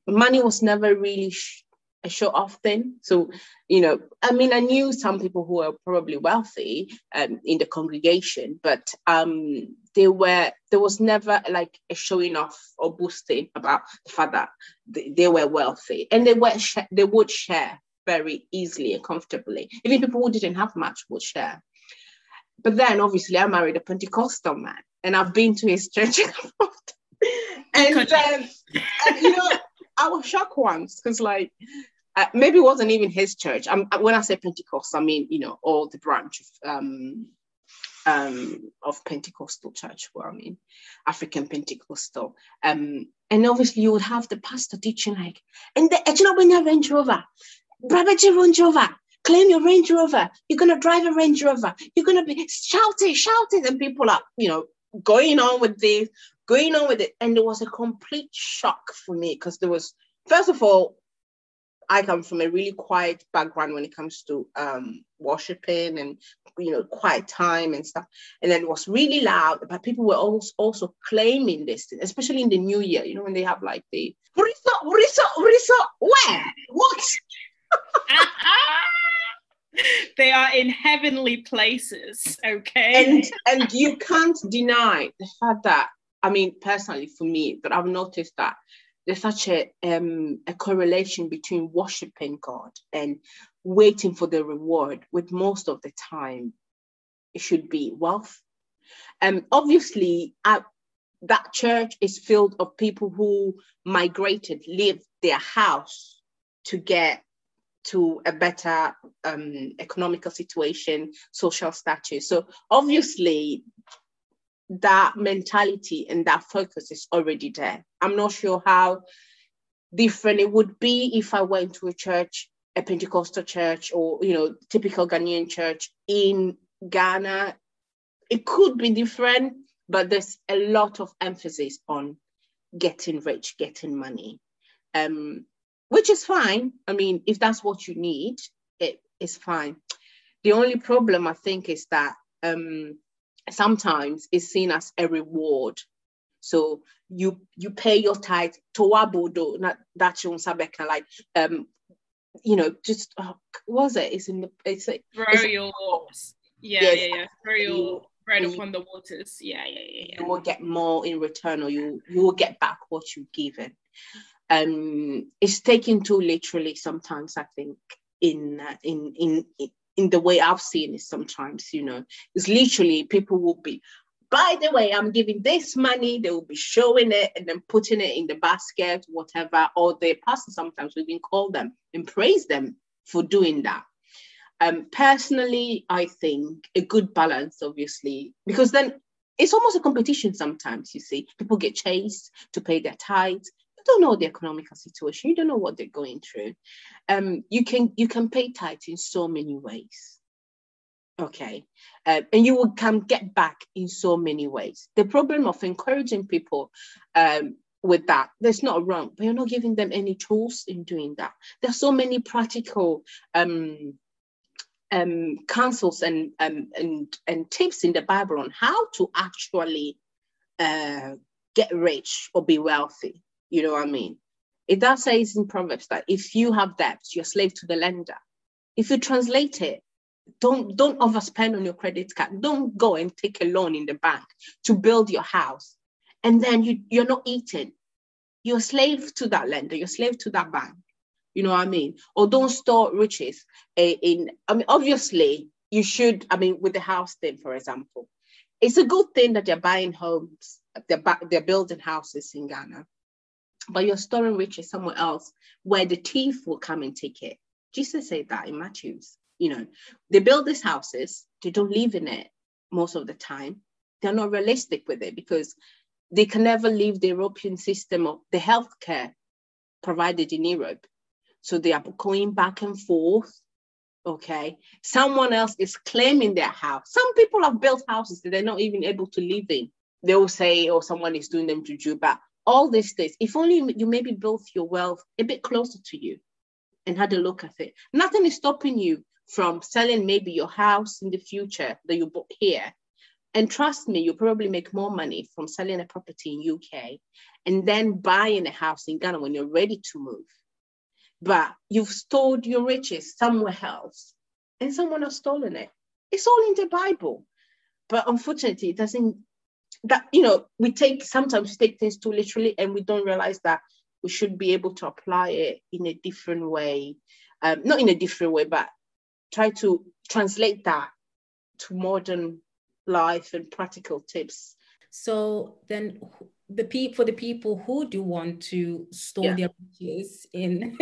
money was never really sh- a show-off thing. So, you know, I mean, I knew some people who were probably wealthy um, in the congregation, but um, they were, there was never like a showing off or boasting about the fact that they, they were wealthy, and they were sh- they would share very easily and comfortably. Even people who didn't have much would share. But then, obviously, I married a Pentecostal man, and I've been to his church. And then, and, you know, I was shocked once because, like, uh, maybe it wasn't even his church. I'm, when I say Pentecost, I mean, you know, all the branch of um, um, of Pentecostal church, where I mean, African Pentecostal. Um, and obviously, you would have the pastor teaching, like, and the Echinobunya Range Rover, Brabaji Range Rover, claim your Range Rover, you're going to drive a Range Rover, you're going to be shouting, shouting, and people are, you know, going on with this. going on with it. And it was a complete shock for me because there was, first of all, I come from a really quiet background when it comes to um, worshiping and, you know, quiet time and stuff. And then it was really loud, but people were also, also claiming this thing, especially in the new year, you know, when they have like the, Huriso, Huriso, Huriso, where? What? They are in heavenly places, okay? And, and you can't deny the fact that, I mean, personally for me, but I've noticed that there's such a um, a correlation between worshiping God and waiting for the reward, with most of the time it should be wealth. And um, obviously at that church is filled of people who migrated, left their house to get to a better um, economical situation, social status. So obviously that mentality and that focus is already there. I'm not sure how different it would be if I went to a church, a Pentecostal church, or, you know, typical Ghanaian church in Ghana. It could be different, but there's a lot of emphasis on getting rich, getting money, um, which is fine. I mean, if that's what you need, it is fine. The only problem, I think, is that um, sometimes it's seen as a reward. So you you pay your tithe, towabodo, not that you like, um, you know, just oh, what was it? It's in the it's a, throw it's your a, yeah, yes, yeah yeah throw your bread upon the waters. Yeah, yeah, yeah, yeah. You will get more in return, or you you will get back what you've given. Um, it's taken too literally sometimes. I think in uh, in in in the way I've seen it sometimes, you know, it's literally people will be, by the way, I'm giving this money, they will be showing it and then putting it in the basket, whatever, or the pastor sometimes we can call them and praise them for doing that. Um, personally, I think a good balance, obviously, because then it's almost a competition sometimes, you see. People get chased to pay their tithes. You don't know the economical situation. You don't know what they're going through. Um, you can you can pay tithes in so many ways. Okay, uh, and you will come get back in so many ways. The problem of encouraging people um, with that, that's not wrong, but you're not giving them any tools in doing that. There's so many practical um, um, counsels and, um, and, and tips in the Bible on how to actually uh, get rich or be wealthy. You know what I mean? It does say in Proverbs that if you have debts, you're a slave to the lender. If you translate it, Don't don't overspend on your credit card. Don't go and take a loan in the bank to build your house, and then you you're not eating. You're a slave to that lender. You're a slave to that bank. You know what I mean? Or don't store riches in. I mean, obviously you should. I mean, with the house thing, for example, it's a good thing that they're buying homes, they're they're building houses in Ghana, but you're storing riches somewhere else where the thief will come and take it. Jesus said that in Matthew's. You know, they build these houses, they don't live in it most of the time. They're not realistic with it because they can never leave the European system of the healthcare provided in Europe. So they are going back and forth, okay? Someone else is claiming their house. Some people have built houses that they're not even able to live in. They will say, oh, someone is doing them juju, but all these things, if only you maybe built your wealth a bit closer to you and had a look at it. Nothing is stopping you from selling maybe your house in the future that you bought here. And trust me, you'll probably make more money from selling a property in U K and then buying a house in Ghana when you're ready to move. But you've stored your riches somewhere else and someone has stolen it. It's all in the Bible. But unfortunately, it doesn't, that, you know, we take, sometimes we take things too literally and we don't realize that we should be able to apply it in a different way. Um, not in a different way, but try to translate that to modern life and practical tips. So then the pe- for the people who do want to store yeah. their riches in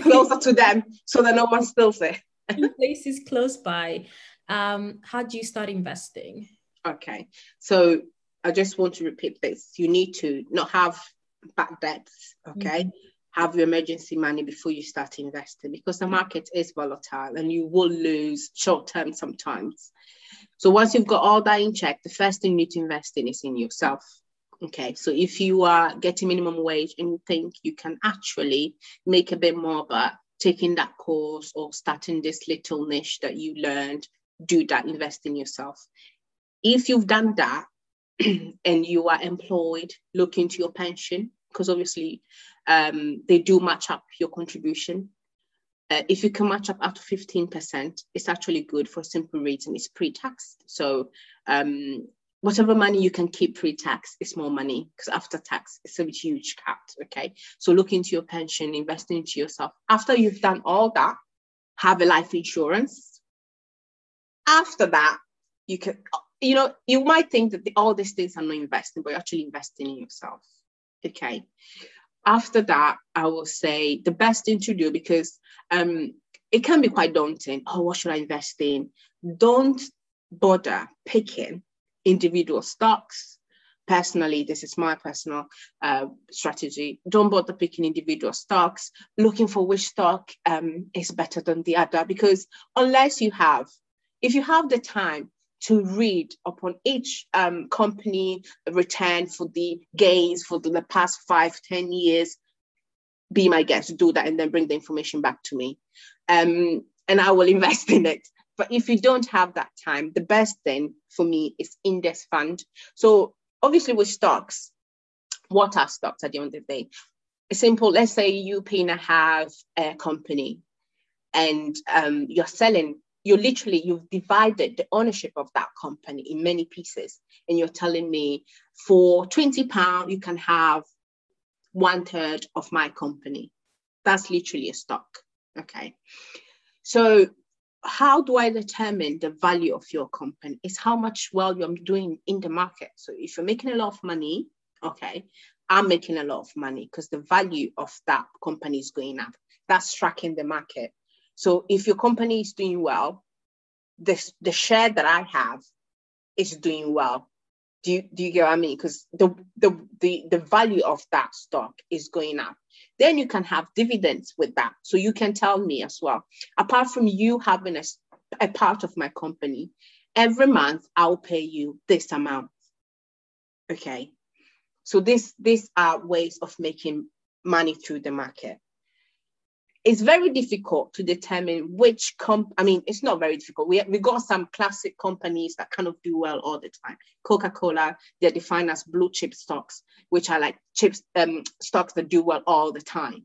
closer to them so that no one steals it. In places close by, um, how do you start investing? Okay, so I just want to repeat this. You need to not have bad debts, okay? Mm-hmm. Have your emergency money before you start investing because the market is volatile and you will lose short term sometimes. So once you've got all that in check, the first thing you need to invest in is in yourself. Okay, so if you are getting minimum wage and you think you can actually make a bit more by taking that course or starting this little niche that you learned, do that, invest in yourself. If you've done that and you are employed, look into your pension, because obviously um, they do match up your contribution. Uh, if you can match up up to fifteen percent, it's actually good for a simple reason, it's pre-tax. So um, whatever money you can keep pre-tax is more money because after tax, it's a huge cut, okay? So look into your pension, invest into yourself. After you've done all that, have a life insurance. After that, you can, you know, you might think that the, all these things are not investing, but you're actually investing in yourself. Okay. After that, I will say the best thing to do, because um, it can be quite daunting. Oh, what should I invest in? Don't bother picking individual stocks. Personally, this is my personal uh, strategy. Don't bother picking individual stocks, looking for which stock um, is better than the other, because unless you have, if you have the time to read upon each um, company return for the gains for the, the past five, ten years, be my guest, do that, and then bring the information back to me. Um, and I will invest in it. But if you don't have that time, the best thing for me is index fund. So obviously with stocks, what are stocks at the end of the day? A simple, let's say you, Pina, have a company and um, you're selling, you're literally, you've divided the ownership of that company in many pieces. And you're telling me for twenty pounds, you can have one third of my company. That's literally a stock, okay? So how do I determine the value of your company? It's how much well you're doing in the market. So if you're making a lot of money, okay, I'm making a lot of money because the value of that company is going up. That's tracking the market. So if your company is doing well, this, the share that I have is doing well. Do you, do you get what I mean? Because the, the, the, the value of that stock is going up. Then you can have dividends with that. So you can tell me as well, apart from you having a, a part of my company, every month I'll pay you this amount. Okay. So this, these are ways of making money through the market. It's very difficult to determine which comp. I mean, it's not very difficult. We we got some classic companies that kind of do well all the time. Coca-Cola, they're defined as blue chip stocks, which are like chips um, stocks that do well all the time.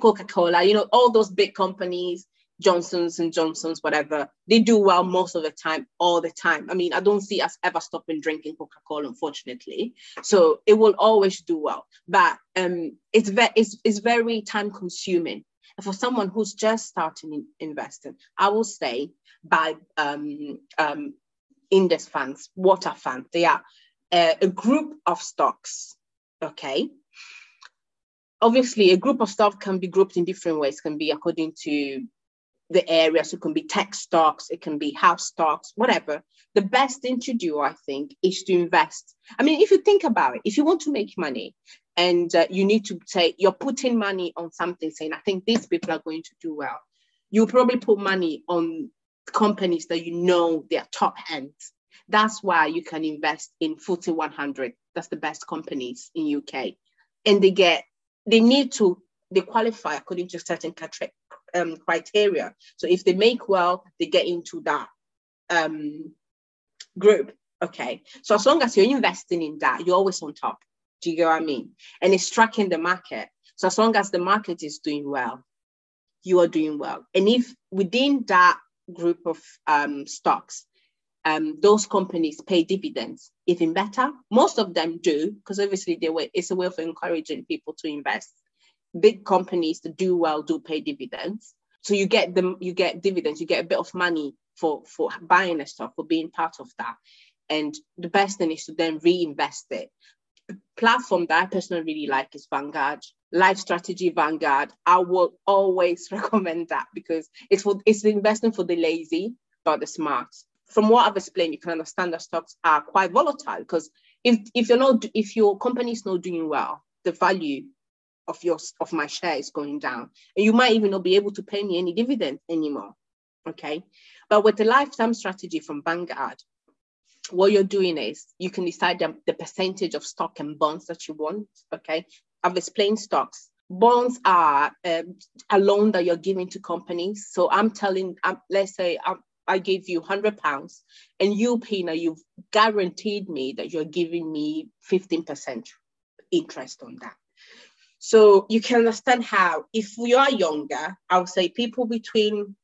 Coca-Cola, you know, all those big companies, Johnson's and Johnson's, whatever, they do well most of the time, all the time. I mean, I don't see us ever stopping drinking Coca-Cola, unfortunately. So it will always do well, but um, it's very it's it's very time consuming. For someone who's just starting in investing, I will say by um, um, index funds, water funds. They are a, a group of stocks, okay? Obviously, a group of stocks can be grouped in different ways. It can be according to the area. So it can be tech stocks. It can be house stocks, whatever. The best thing to do, I think, is to invest. I mean, if you think about it, if you want to make money, and uh, you need to say, you're putting money on something saying, I think these people are going to do well. You'll probably put money on companies that you know they are top end. That's why you can invest in F T S E one hundred. That's the best companies in U K. And they get, they need to, they qualify according to certain um, criteria. So if they make well, they get into that um, group. Okay. So as long as you're investing in that, you're always on top. Do you get what I mean? And it's tracking the market. So as long as the market is doing well, you are doing well. And if within that group of um, stocks, um, those companies pay dividends, even better. Most of them do, because obviously they were, it's a way of encouraging people to invest. Big companies that do well do pay dividends. So you get them, you get dividends, you get a bit of money for, for buying a stock, for being part of that. And the best thing is to then reinvest it. Platform that I personally really like is Vanguard, Life Strategy, Vanguard. I will always recommend that because it's for it's the investment for the lazy but the smart. From what I've explained, you can understand that stocks are quite volatile because if if you're not if your company is not doing well, the value of your of my share is going down, and you might even not be able to pay me any dividend anymore. Okay, but with the lifetime strategy from Vanguard, what you're doing is you can decide the, the percentage of stock and bonds that you want. Okay, I've explained stocks. Bonds are um, a loan that you're giving to companies. So I'm telling, um, let's say I, I gave you one hundred pounds and you, Pina, you've guaranteed me that you're giving me fifteen percent interest on that. So you can understand how, if we are younger, I would say people between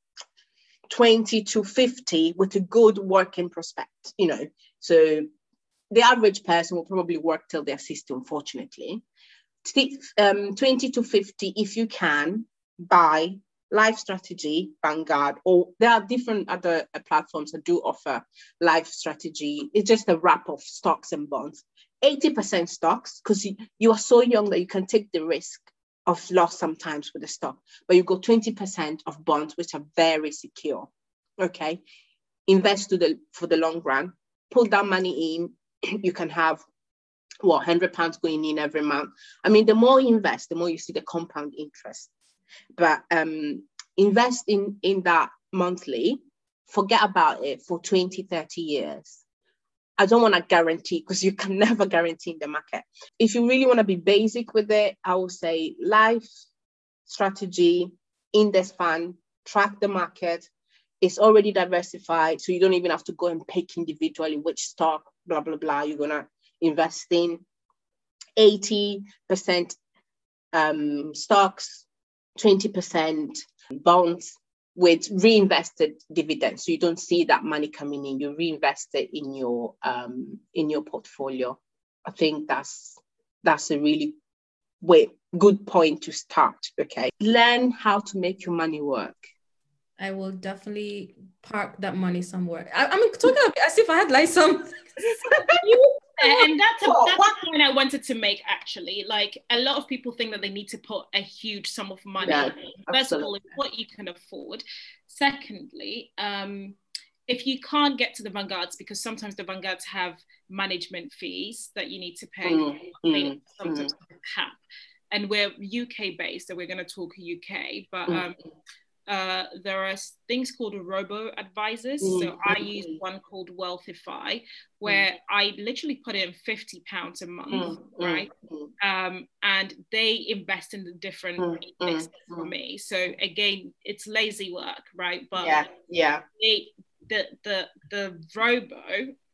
twenty to fifty with a good working prospect, you know. So the average person will probably work till they're sixty, unfortunately. Um, twenty to fifty, if you can, buy Life Strategy, Vanguard, or there are different other platforms that do offer Life Strategy. It's just a wrap of stocks and bonds. eighty percent stocks, because you, you are so young that you can take the risk of loss sometimes with the stock, but you go twenty percent of bonds, which are very secure. Okay, invest to the, for the long run, pull that money in. You can have, well, one hundred pounds going in every month. I mean, the more you invest, the more you see the compound interest. But um, invest in, in that monthly, forget about it for twenty, thirty years. I don't want to guarantee, because you can never guarantee in the market. If you really want to be basic with it, I will say Life Strategy, index fund, track the market. It's already diversified, so you don't even have to go and pick individually which stock, blah, blah, blah, you're going to invest in. eighty percent um, stocks, twenty percent bonds with reinvested dividends. So you don't see that money coming in. You reinvest it in your um, in your portfolio. I think that's that's a really way, good point to start. Okay, learn how to make your money work. I will definitely park that money somewhere. I, I'm talking as if I had like some. And that's a, that's a point I wanted to make, actually. Like, a lot of people think that they need to put a huge sum of money. Yeah, first of all, what you can afford. Secondly, um, if you can't get to the Vanguards, because sometimes the Vanguards have management fees that you need to pay, mm, mm, sometimes mm. cap. And we're U K-based, so we're going to talk U K. But um, uh, there are things called robo-advisors. Mm, so I mm, use one called Wealthify, where mm. I literally put in fifty pounds a month, mm, right? Mm, um, and they invest in the different mm, indexes mm, for me. So again, it's lazy work, right? But yeah, yeah. They, the the the robo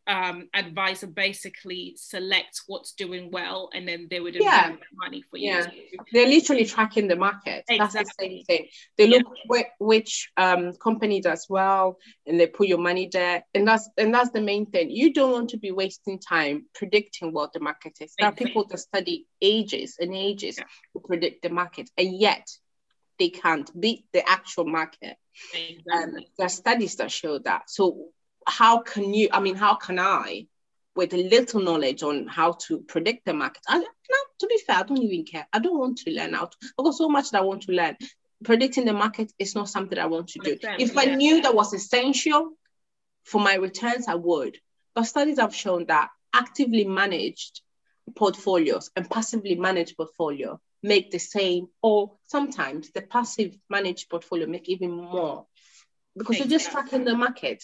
um, advisor basically selects what's doing well, and then they would invest yeah. money for you. Yeah. They're literally tracking the market. Exactly. That's the same thing. They look yeah. wh- which um, company does well, and they put your money there. And that's and that's the main thing. You don't want to be wasting time predicting what the market is. There exactly. are people that study ages and ages yeah. to predict the market, and yet they can't beat the actual market. Exactly. Um, there are studies that show that. So how can you, I mean, how can I, with a little knowledge on how to predict the market, I, no, to be fair, I don't even care. I don't want to learn how to, I've got so much that I want to learn. Predicting the market is not something I want to do. If yeah. I knew that was essential for my returns, I would. But studies have shown that actively managed portfolios and passively managed portfolio make the same, or sometimes the passive managed portfolio make even more, because exactly. you're just tracking the market.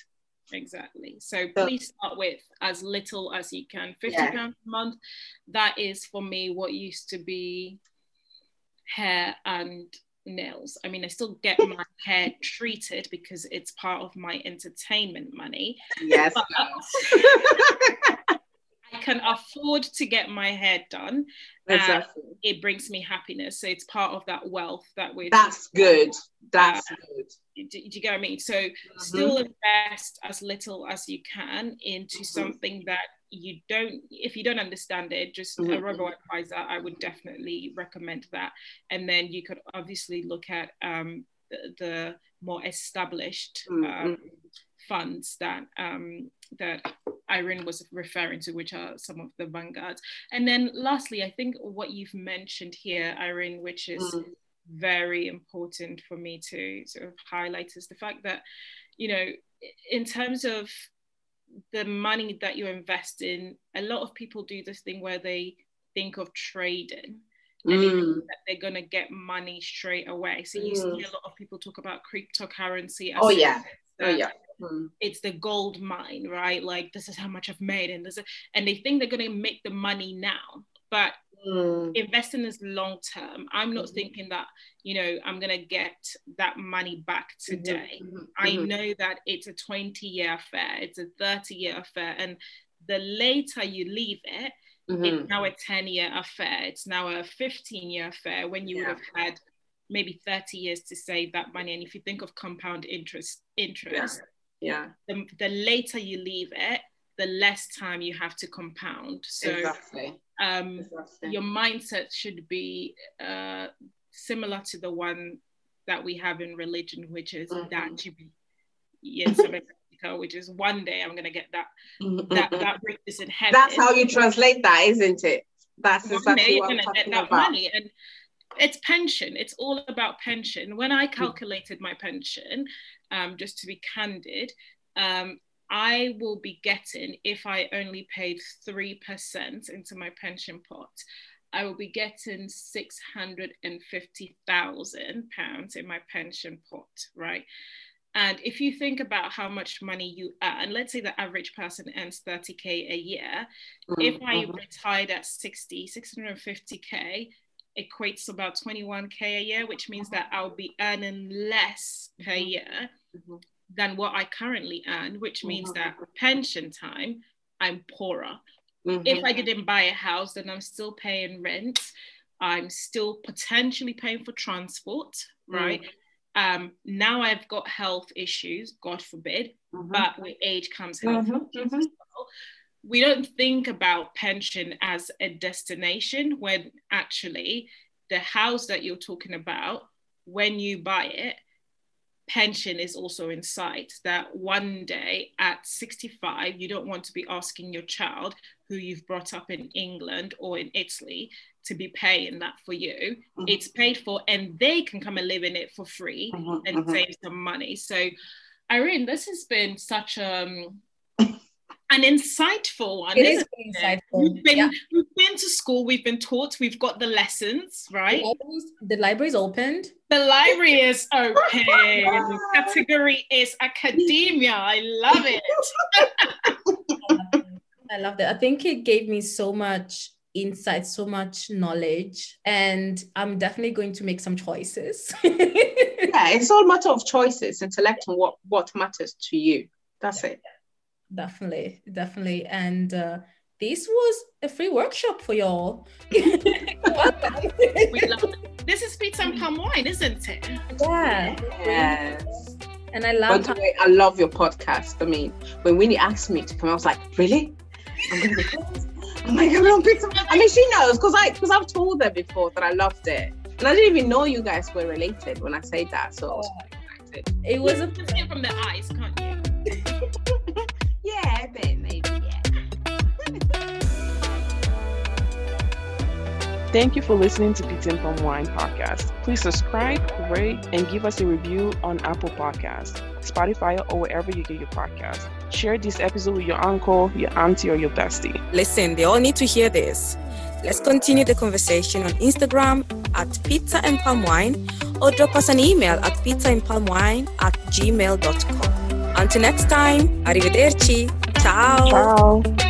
Exactly. So please start with as little as you can. fifty pounds yeah. a month. That is, for me, what used to be hair and nails. I mean, I still get my hair treated because it's part of my entertainment money. Yes. But I can afford to get my hair done. Exactly. And it brings me happiness. So it's part of that wealth that we're... That's good. About. That's um, good. Do, do you get what I mean? So mm-hmm. still invest as little as you can into mm-hmm. something that you don't, if you don't understand it, just mm-hmm. a robo-advisor, I would definitely recommend that. And then you could obviously look at um, the, the more established um, mm-hmm. funds that um, that Irene was referring to, which are some of the Vanguards. And then lastly, I think what you've mentioned here, Irene, which is mm-hmm. very important for me to sort of highlight, is the fact that, you know, in terms of the money that you invest in, a lot of people do this thing where they think of trading mm. and they think that they're going to get money straight away. So you mm. see a lot of people talk about cryptocurrency as oh yeah oh yeah mm. it's the gold mine, right? Like, this is how much I've made, and this is, and they think they're going to make the money now. But mm. investing is long term. I'm not mm-hmm. thinking that, you know, I'm going to get that money back today. Mm-hmm. I mm-hmm. know that it's a twenty year affair. It's a thirty year affair. And the later you leave it, mm-hmm. it's now a ten year affair. It's now a fifteen year affair, when you yeah. would have had maybe thirty years to save that money. And if you think of compound interest, interest, yeah, yeah. The, the later you leave it, the less time you have to compound. So exactly. Um, your mindset should be uh, similar to the one that we have in religion, which is mm-hmm. Danjibi in South Africa, which is one day I'm going to get that, mm-hmm. that, that riches in heaven. That's how you translate that, isn't it? That's one exactly day what you're going to get that about. Money. And it's pension. It's all about pension. When I calculated my pension, um, just to be candid, um, I will be getting, if I only paid three percent into my pension pot, I will be getting six hundred fifty thousand pounds in my pension pot, right? And if you think about how much money you earn, let's say the average person earns thirty K a year. Mm-hmm. If I retired at sixty, six hundred fifty K equates to about twenty-one K a year, which means that I'll be earning less per year mm-hmm. than what I currently earn, which means mm-hmm. that pension time, I'm poorer. Mm-hmm. If I didn't buy a house, then I'm still paying rent. I'm still potentially paying for transport, right? Mm-hmm. Um, now I've got health issues, God forbid, mm-hmm. but with age comes health mm-hmm. issues mm-hmm. as well. We don't think about pension as a destination when actually the house that you're talking about, when you buy it, pension is also in sight. That one day at sixty-five, you don't want to be asking your child who you've brought up in England or in Italy to be paying that for you. Mm-hmm. It's paid for and they can come and live in it for free mm-hmm, and mm-hmm. save some money. So Irene, this has been such um, an insightful one. It is insightful. We've been, yeah. we've been to school, we've been taught, we've got the lessons, right? The library's opened. The library is open. The category is academia. I love it. I love that. I think it gave me so much insight, so much knowledge, and I'm definitely going to make some choices. Yeah, it's all a matter of choices and selecting what, what matters to you. That's yeah. it. Definitely, definitely. And uh, this was a free workshop for y'all. We love it. This is Pizza and Palm Wine, isn't it? Yeah. Yes. And I love By the way, I love your podcast. I mean, when Winnie asked me to come, I was like, really? I'm going to be I'm like, I'm on Pizza. I mean, she knows because I, because I've told her before that I loved it. And I didn't even know you guys were related when I said that. So I was really excited. It was a thing from the eyes, can't you? Yeah, but maybe, yeah. Thank you for listening to Pizza and Palm Wine podcast. Please subscribe, rate, and give us a review on Apple Podcasts, Spotify, or wherever you get your podcasts. Share this episode with your uncle, your auntie, or your bestie. Listen, they all need to hear this. Let's continue the conversation on Instagram at Pizza and Palm Wine, or drop us an email at pizzaandpalmwine at gmail dot com. Until next time, arrivederci. Ciao. Ciao.